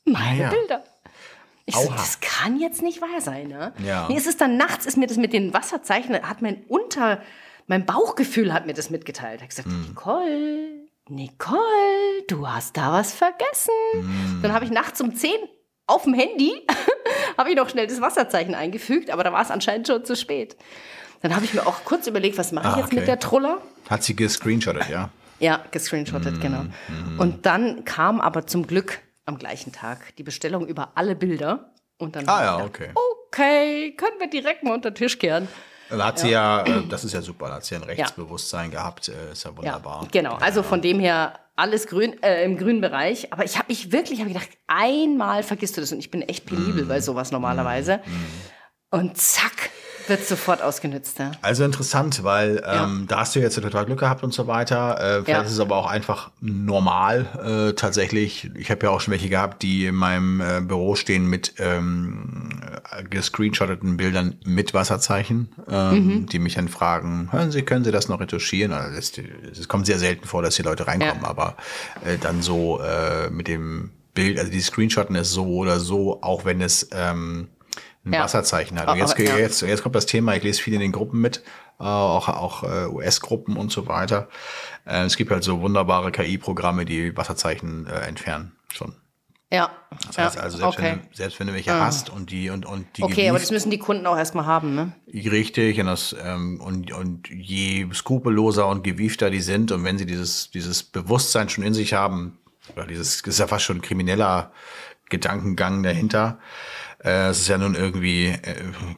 Meine Bilder. Ich so, das kann jetzt nicht wahr sein, ne? Ja. Nee, es ist dann nachts, ist mir das mit den Wasserzeichen, hat mein Bauchgefühl hat mir das mitgeteilt. Hat gesagt, Nicole, du hast da was vergessen. Dann habe ich nachts um 10 auf dem Handy, habe ich noch schnell das Wasserzeichen eingefügt, aber da war es anscheinend schon zu spät. Dann habe ich mir auch kurz überlegt, was mache ich jetzt mit der Trulla? Hat sie gescreenshottet, ja? Ja, gescreenshottet, genau. Und dann kam aber zum Glück am gleichen Tag die Bestellung über alle Bilder. Und dann okay, können wir direkt mal unter den Tisch kehren. Da hat sie das ist ja super, da hat sie ein Rechtsbewusstsein gehabt, ist ja wunderbar. Ja, genau, also von dem her alles grün, im grünen Bereich. Aber ich habe mich wirklich gedacht, einmal vergisst du das. Und ich bin echt penibel bei sowas normalerweise. Und zack, wird sofort ausgenützt. Ja. Also interessant, weil da hast du jetzt total Glück gehabt und so weiter. Vielleicht ist es aber auch einfach normal tatsächlich. Ich habe ja auch schon welche gehabt, die in meinem Büro stehen mit gescreenshotteten Bildern mit Wasserzeichen, die mich dann fragen, hören Sie, können Sie das noch retuschieren? Also es kommt sehr selten vor, dass die Leute reinkommen, aber dann so mit dem Bild, also die Screenshotten ist so oder so, auch wenn es ein Wasserzeichen hat. Und jetzt kommt das Thema, ich lese viel in den Gruppen mit, auch US-Gruppen und so weiter. Es gibt halt so wunderbare KI-Programme, die Wasserzeichen entfernen schon. Ja. Das heißt also, selbst wenn du welche hast und die aber das müssen die Kunden auch erstmal haben, ne? Richtig, und das und je skrupelloser und gewiefter die sind und wenn sie dieses Bewusstsein schon in sich haben, oder dieses, das ist ja fast schon ein krimineller Gedankengang dahinter. Es ist ja nun irgendwie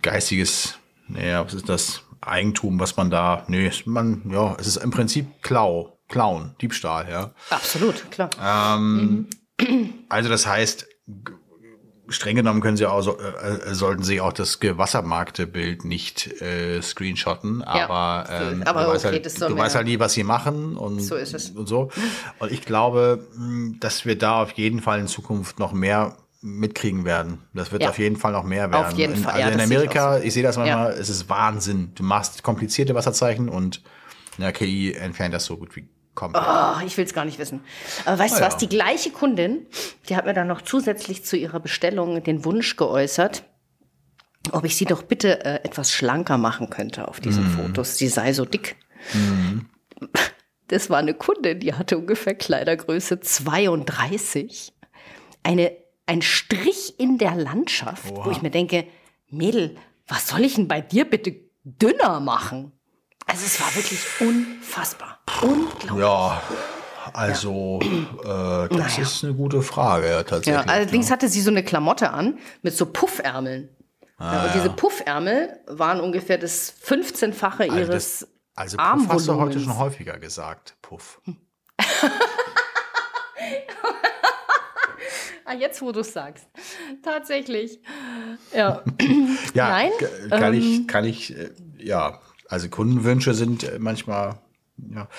geistiges, was ist das? Eigentum, was man da, es ist im Prinzip Klauen, Diebstahl, ja. Absolut, klar. Also das heißt, streng genommen können sie auch, sollten sie auch das gewassermarkte Bild nicht screenshotten, aber du weißt halt nie, was sie machen und so ist es. Und ich glaube, dass wir da auf jeden Fall in Zukunft noch mehr mitkriegen werden. Das wird auf jeden Fall noch mehr werden. Auf jeden Fall. Also in Amerika, ich sehe das manchmal, es ist Wahnsinn. Du machst komplizierte Wasserzeichen und eine KI entfernt das so gut wie komplett. Oh, ich will es gar nicht wissen. Aber weißt du was, die gleiche Kundin, die hat mir dann noch zusätzlich zu ihrer Bestellung den Wunsch geäußert, ob ich sie doch bitte etwas schlanker machen könnte auf diesen Fotos. Sie sei so dick. Das war eine Kundin, die hatte ungefähr Kleidergröße 32. Ein Strich in der Landschaft, wo ich mir denke, Mädel, was soll ich denn bei dir bitte dünner machen? Also es war wirklich unfassbar. Unglaublich. Ja, also das ist eine gute Frage tatsächlich. Ja, allerdings hatte sie so eine Klamotte an mit so Puffärmeln. Und diese Puffärmel waren ungefähr das 15-fache ihres Armvolumens. Puff hast du heute schon häufiger gesagt, Puff. Jetzt, wo du es sagst. Tatsächlich. Ja. Nein? Also Kundenwünsche sind manchmal,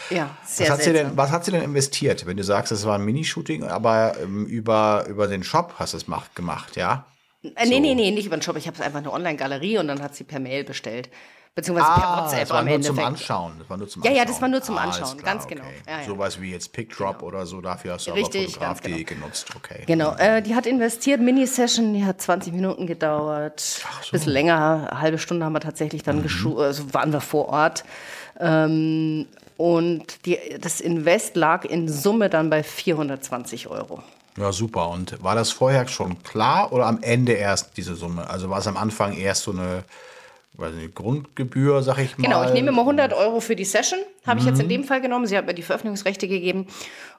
sehr seltsam. Was hat sie denn investiert, wenn du sagst, es war ein Minishooting, aber über den Shop hast du es gemacht, ja? Nee, nicht über den Shop. Ich habe einfach eine Online-Galerie und dann hat sie per Mail bestellt. Beziehungsweise per WhatsApp am Ende. Das war nur zum Anschauen. Ja, das war nur zum Anschauen, klar, ganz genau. Ja, ja. Sowas wie jetzt Pickdrop oder so, dafür hast du aber fotograf.de genutzt. Okay. Genau, die hat investiert, Mini-Session, die hat 20 Minuten gedauert. Ach so. Bisschen länger, eine halbe Stunde haben wir tatsächlich dann waren wir vor Ort. Und das Invest lag in Summe dann bei 420 €. Ja, super. Und war das vorher schon klar oder am Ende erst diese Summe? Also war es am Anfang erst so eine Grundgebühr, sag ich mal. Genau, ich nehme immer 100 € für die Session, habe ich jetzt in dem Fall genommen. Sie hat mir die Veröffentlichungsrechte gegeben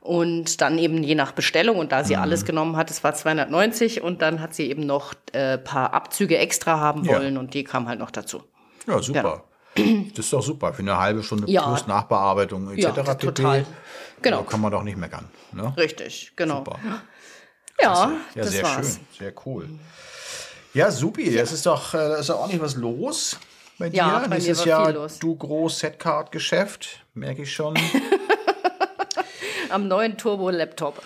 und dann eben je nach Bestellung. Und da sie alles genommen hat, es war 290 und dann hat sie eben noch ein paar Abzüge extra haben wollen und die kamen halt noch dazu. Ja, super. Ja. Das ist doch super für eine halbe Stunde plus Nachbearbeitung etc. Ja, total. Genau. Da kann man doch nicht meckern. Ne? Richtig, genau. Super. Ja, das sehr war's. Schön, sehr cool. Ja, supi, das ist doch ordentlich was los bei dir. Ja, bei mir war viel los. Du groß Setcard-Geschäft, merke ich schon. Am neuen Turbo-Laptop.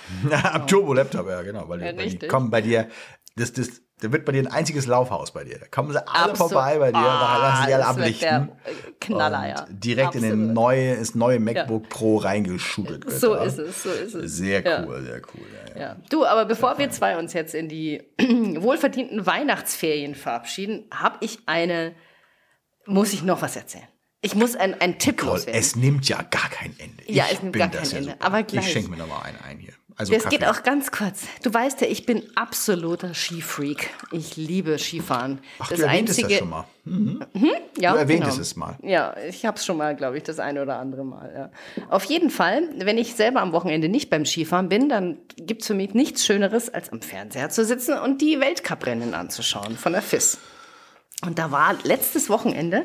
Am Turbo-Laptop, ja genau. Weil bei dir, Da wird bei dir ein einziges Laufhaus bei dir. Da kommen sie alle vorbei bei dir, da lassen sie alle ablichten. Knaller, ja. Direkt absolut. In das neue MacBook Pro reingeschubelt wird. So ist es. Sehr cool. Ja. Du, aber bevor wir zwei uns jetzt in die wohlverdienten Weihnachtsferien verabschieden, muss ich noch was erzählen. Ich muss einen Tipp loswerden. Es nimmt ja gar kein Ende. Ja, es nimmt gar kein Ende. Super. Aber gleich. Ich schenke mir nochmal einen ein hier. Also das geht auch ganz kurz. Du weißt ja, ich bin absoluter Skifreak. Ich liebe Skifahren. Ach, du erwähntest das schon mal. Mhm. Mhm. Ja, du erwähntest es mal. Ja, ich habe es schon mal, glaube ich, das ein oder andere Mal. Ja. Auf jeden Fall, wenn ich selber am Wochenende nicht beim Skifahren bin, dann gibt es für mich nichts Schöneres, als am Fernseher zu sitzen und die Weltcuprennen anzuschauen von der FIS. Und da war letztes Wochenende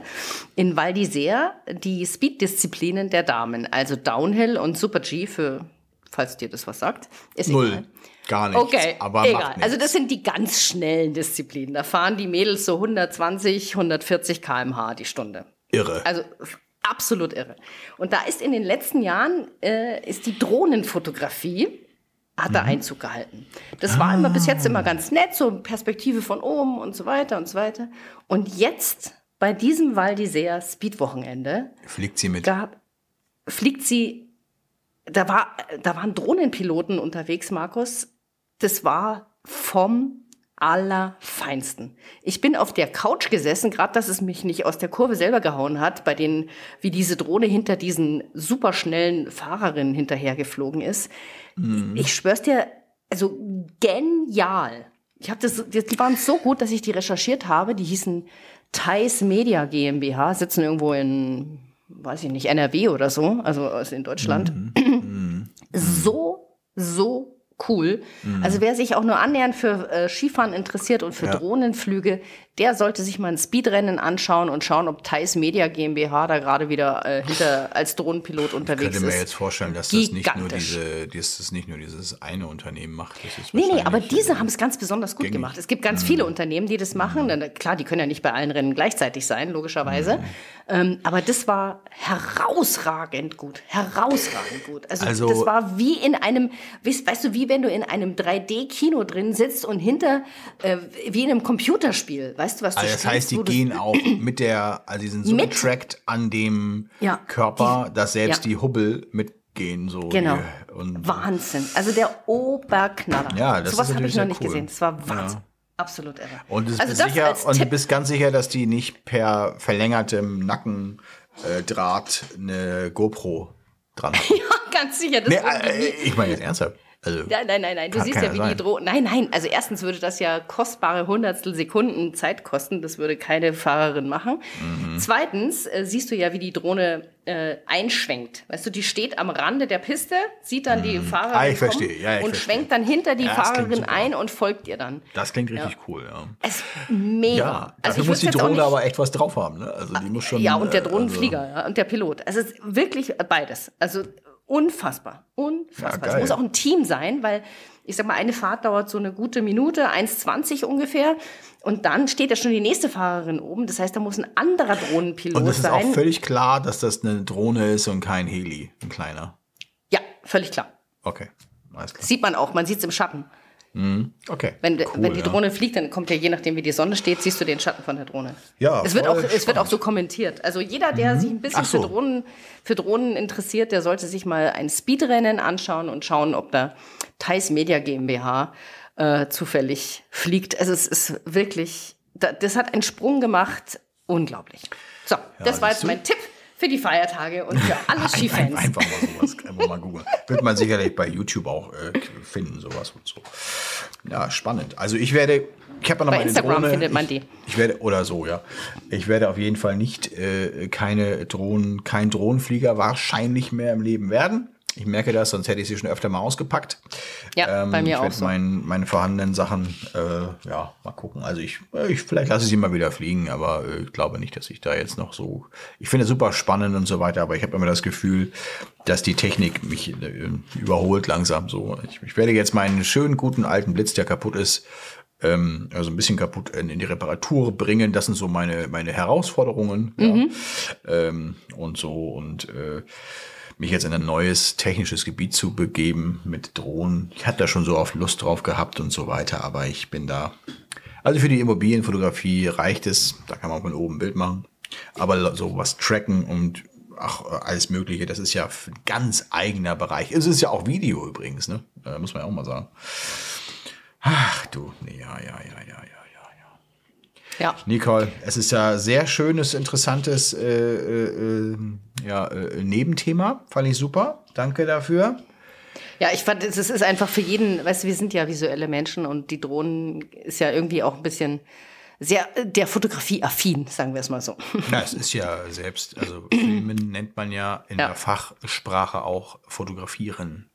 in Val d'Isère die Speed-Disziplinen der Damen, also Downhill und Super-G für, falls dir das was sagt. Ist null, egal. Gar nichts, okay, aber egal. Macht nichts. Also das sind die ganz schnellen Disziplinen. Da fahren die Mädels so 120, 140 km/h die Stunde. Irre. Also absolut irre. Und da ist in den letzten Jahren ist die Drohnenfotografie, hat er Einzug gehalten. Das war immer bis jetzt immer ganz nett, so Perspektive von oben und so weiter und so weiter. Und jetzt bei diesem Val d'Isère Speed-Wochenende fliegt sie, da waren Drohnenpiloten unterwegs, Markus. Das war vom Allerfeinsten. Ich bin auf der Couch gesessen, gerade dass es mich nicht aus der Kurve selber gehauen hat, wie diese Drohne hinter diesen superschnellen Fahrerinnen hinterhergeflogen ist. Mhm. Ich schwör's dir, also genial. Die waren so gut, dass ich die recherchiert habe. Die hießen Thais Media GmbH, sitzen irgendwo in, weiß ich nicht, NRW oder so, also in Deutschland. Mhm. So cool. Mhm. Also wer sich auch nur annähernd für Skifahren interessiert und für Drohnenflüge, der sollte sich mal ein Speedrennen anschauen und schauen, ob Thais Media GmbH da gerade wieder als Drohnenpilot unterwegs ist. Ich könnte mir jetzt vorstellen, dass das nicht nur dieses eine Unternehmen macht. Nee, aber diese haben es ganz besonders gut gemacht. Es gibt ganz viele Unternehmen, die das machen. Klar, die können ja nicht bei allen Rennen gleichzeitig sein, logischerweise. Aber das war herausragend gut. Also das war wie in einem, weißt du, wie wenn du in einem 3D-Kino drin sitzt und hinter, wie in einem Computerspiel, weißt du, was du spielst. Das heißt, die gehen auch die sind so getrackt an dem Körper, dass selbst die Hubbel mitgehen. So genau. Und Wahnsinn. Also der Oberknaller. Ja, das sowas habe ich noch nicht gesehen. Das war Wahnsinn. Ja. Absolut irre. Und du bist ganz sicher, dass die nicht per verlängertem Nackendraht eine GoPro dran haben. Ja, ganz sicher. Ich meine jetzt ernsthaft. Also, nein. Du siehst ja, wie die Drohnen. Nein. Also erstens würde das ja kostbare Hundertstel Sekunden Zeit kosten. Das würde keine Fahrerin machen. Mhm. Zweitens siehst du ja, wie die Drohne einschwenkt. Weißt du, die steht am Rande der Piste, sieht dann die Fahrerin kommen und schwenkt dann hinter die Fahrerin ein und folgt ihr dann. Das klingt richtig cool, ja. Es ist mega. Ja, dafür muss die Drohne aber echt was drauf haben. Ne? Also die muss schon. Ja, und der Drohnenflieger und der Pilot. Also es ist wirklich beides. Also Unfassbar. Ja, es muss auch ein Team sein, weil, ich sag mal, eine Fahrt dauert so eine gute Minute, 1,20 ungefähr. Und dann steht ja schon die nächste Fahrerin oben. Das heißt, da muss ein anderer Drohnenpilot sein. Und es ist auch völlig klar, dass das eine Drohne ist und kein Heli, ein kleiner. Ja, völlig klar. Okay, alles klar. Das sieht man auch, man sieht es im Schatten. Okay. Wenn die Drohne fliegt, dann kommt ja, je nachdem wie die Sonne steht, siehst du den Schatten von der Drohne. Ja, es wird auch so kommentiert. Also jeder, der sich ein bisschen für Drohnen interessiert, der sollte sich mal ein Speedrennen anschauen und schauen, ob da Thais Media GmbH zufällig fliegt. Also es ist wirklich, das hat einen Sprung gemacht, unglaublich. So, ja, das war jetzt mein Tipp für die Feiertage und für alle Skifans. Einfach mal sowas, einfach mal googeln. Wird man sicherlich bei YouTube auch finden, sowas und so. Ja, spannend. Also ich habe ja noch meine Drohne. Bei Instagram findet man die. Ich werde auf jeden Fall nicht kein Drohnenflieger wahrscheinlich mehr im Leben werden. Ich merke das, sonst hätte ich sie schon öfter mal ausgepackt. Ja, bei mir auch. Ich werde meine vorhandenen Sachen, mal gucken. Also vielleicht lasse ich sie mal wieder fliegen, aber ich glaube nicht, dass ich da jetzt noch so. Ich finde es super spannend und so weiter, aber ich habe immer das Gefühl, dass die Technik mich überholt langsam so. Ich werde jetzt meinen schönen, guten alten Blitz, der kaputt ist, also ein bisschen kaputt in die Reparatur bringen. Das sind so meine Herausforderungen. Mhm. Ja. Und so und mich jetzt in ein neues technisches Gebiet zu begeben mit Drohnen. Ich hatte da schon so oft Lust drauf gehabt und so weiter, aber ich bin da Also für die Immobilienfotografie reicht es, da kann man von oben ein Bild machen, aber so was tracken und ach, alles Mögliche, das ist ja ein ganz eigener Bereich. Es ist ja auch Video übrigens, ne? Muss man ja auch mal sagen. Ach du, ja. Nicole, es ist ja sehr schönes, interessantes Nebenthema, fand ich super. Danke dafür. Ja, ich fand, es ist einfach für jeden, weißt du, wir sind ja visuelle Menschen und die Drohnen ist ja irgendwie auch ein bisschen sehr der Fotografie affin, sagen wir es mal so. Ja, es ist ja selbst, also Filmen nennt man ja in der Fachsprache auch fotografieren.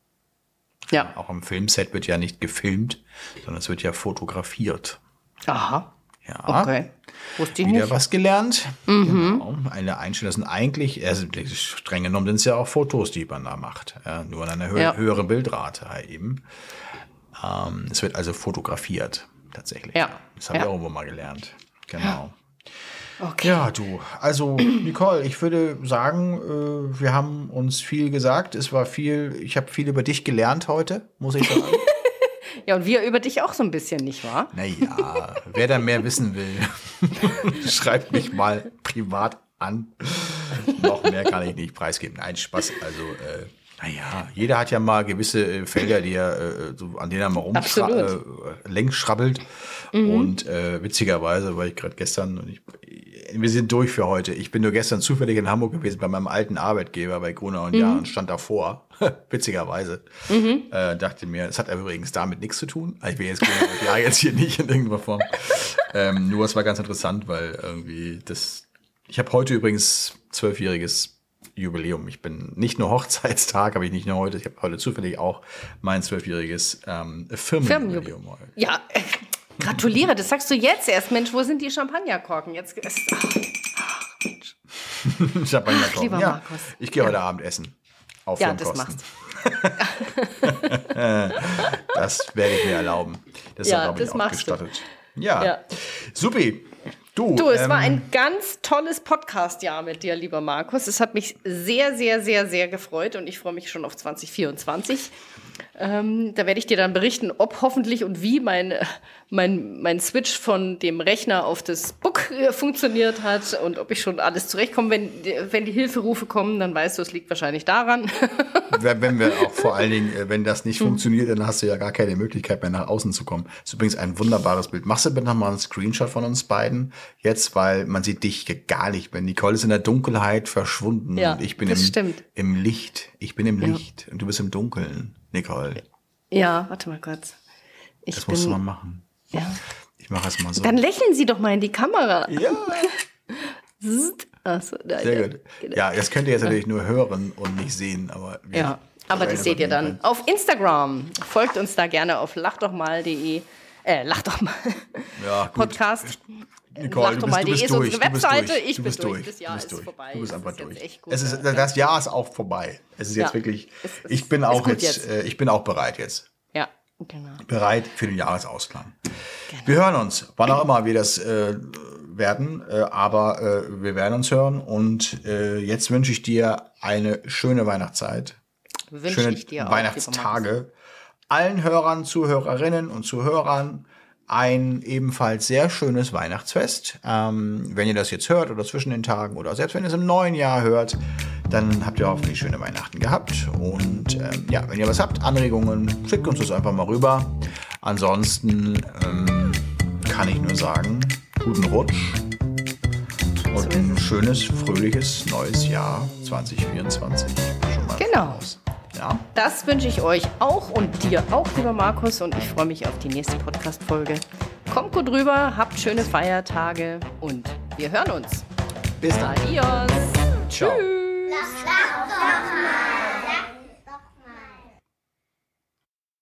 Ja. Auch im Filmset wird ja nicht gefilmt, sondern es wird ja fotografiert. Aha. Ja, okay. Wusste ich nicht. Was gelernt. Mhm. Genau. Eine Einstellung, das sind eigentlich, also streng genommen sind es ja auch Fotos, die man da macht. Ja, nur an einer höheren Bildrate halt eben. Es wird also fotografiert, tatsächlich. Ja. Das habe ich auch irgendwo mal gelernt. Genau. Okay. Ja, du. Also, Nicole, ich würde sagen, wir haben uns viel gesagt. Es war viel, ich habe viel über dich gelernt heute, muss ich sagen. Ja, und wir über dich auch so ein bisschen, nicht wahr? Naja, wer da mehr wissen will, schreibt mich mal privat an. Noch mehr kann ich nicht preisgeben. Nein, Spaß. Also, naja, jeder hat ja mal gewisse Felder, die er, so, an denen er mal längs schrabbelt. Mhm. Und witzigerweise, weil ich gerade gestern, wir sind durch für heute. Ich bin nur gestern zufällig in Hamburg gewesen bei meinem alten Arbeitgeber bei Gruner und Jahr und stand davor. Witzigerweise. Mhm. Dachte mir, es hat übrigens damit nichts zu tun. Ich will jetzt Gruner und Jahr jetzt hier nicht in irgendeiner Form. Nur es war ganz interessant, weil irgendwie das. Ich habe heute übrigens 12-jähriges Jubiläum. Ich bin nicht nur Hochzeitstag, habe ich nicht nur heute. Ich habe heute zufällig auch mein 12-jähriges Firmenjubiläum heute. Ja, gratuliere, das sagst du jetzt erst. Mensch, wo sind die Champagnerkorken? Jetzt Mensch. Champagnerkorken. Lieber Markus. Ich gehe heute Abend essen. Auf Firmenkosten. Das machst du. Das werde ich mir erlauben. Das ist glaube ich auch gestattet. Ja, supi. Du, es war ein ganz tolles Podcast-Jahr mit dir, lieber Markus. Es hat mich sehr, sehr, sehr, sehr gefreut und ich freue mich schon auf 2024. Da werde ich dir dann berichten, ob hoffentlich und wie mein Switch von dem Rechner auf das Book funktioniert hat und ob ich schon alles zurechtkomme. Wenn die Hilferufe kommen, dann weißt du, es liegt wahrscheinlich daran. Wenn wir auch vor allen Dingen, wenn das nicht funktioniert, dann hast du ja gar keine Möglichkeit mehr nach außen zu kommen. Das ist übrigens ein wunderbares Bild. Machst du bitte nochmal einen Screenshot von uns beiden? Jetzt, weil man sieht dich gar nicht mehr. Nicole ist in der Dunkelheit verschwunden. Ja, und ich bin im Licht. Ich bin im Licht und du bist im Dunkeln, Nicole. Ja, warte mal kurz. Das musst du mal machen. Ja. Ich mache es mal so. Dann lächeln Sie doch mal in die Kamera. Ja. Achso, nein, sehr gut. Ja, das könnt ihr jetzt natürlich nur hören und nicht sehen. Aber das seht ihr dann auf Instagram. Folgt uns da gerne auf lachdochmal.de. Lachdochmal. Ja, gut. Podcast. Nicole, lachdochmal.de ist unsere Webseite. Ich bin durch. Das Jahr ist vorbei. Du bist einfach durch. Das Jahr ist auch vorbei. Es ist jetzt wirklich. Ich bin auch bereit jetzt. Ja, genau. Bereit für den Jahresausklang. Genau. Wir hören uns, wann auch immer wir das werden, aber wir werden uns hören. Und jetzt wünsche ich dir eine schöne Weihnachtszeit. Schöne Weihnachtstage. Allen Hörern, Zuhörerinnen und Zuhörern ein ebenfalls sehr schönes Weihnachtsfest. Wenn ihr das jetzt hört oder zwischen den Tagen oder selbst wenn ihr es im neuen Jahr hört, dann habt ihr hoffentlich schöne Weihnachten gehabt. Und wenn ihr was habt, Anregungen, schickt uns das einfach mal rüber. Ansonsten kann ich nur sagen, guten Rutsch und ein schönes, fröhliches neues Jahr 2024. Schon mal raus. Ja. Das wünsche ich euch auch und dir auch, lieber Markus. Und ich freue mich auf die nächste Podcast-Folge. Kommt gut rüber, habt schöne Feiertage und wir hören uns. Bis dann. Adios. Ciao. Tschüss.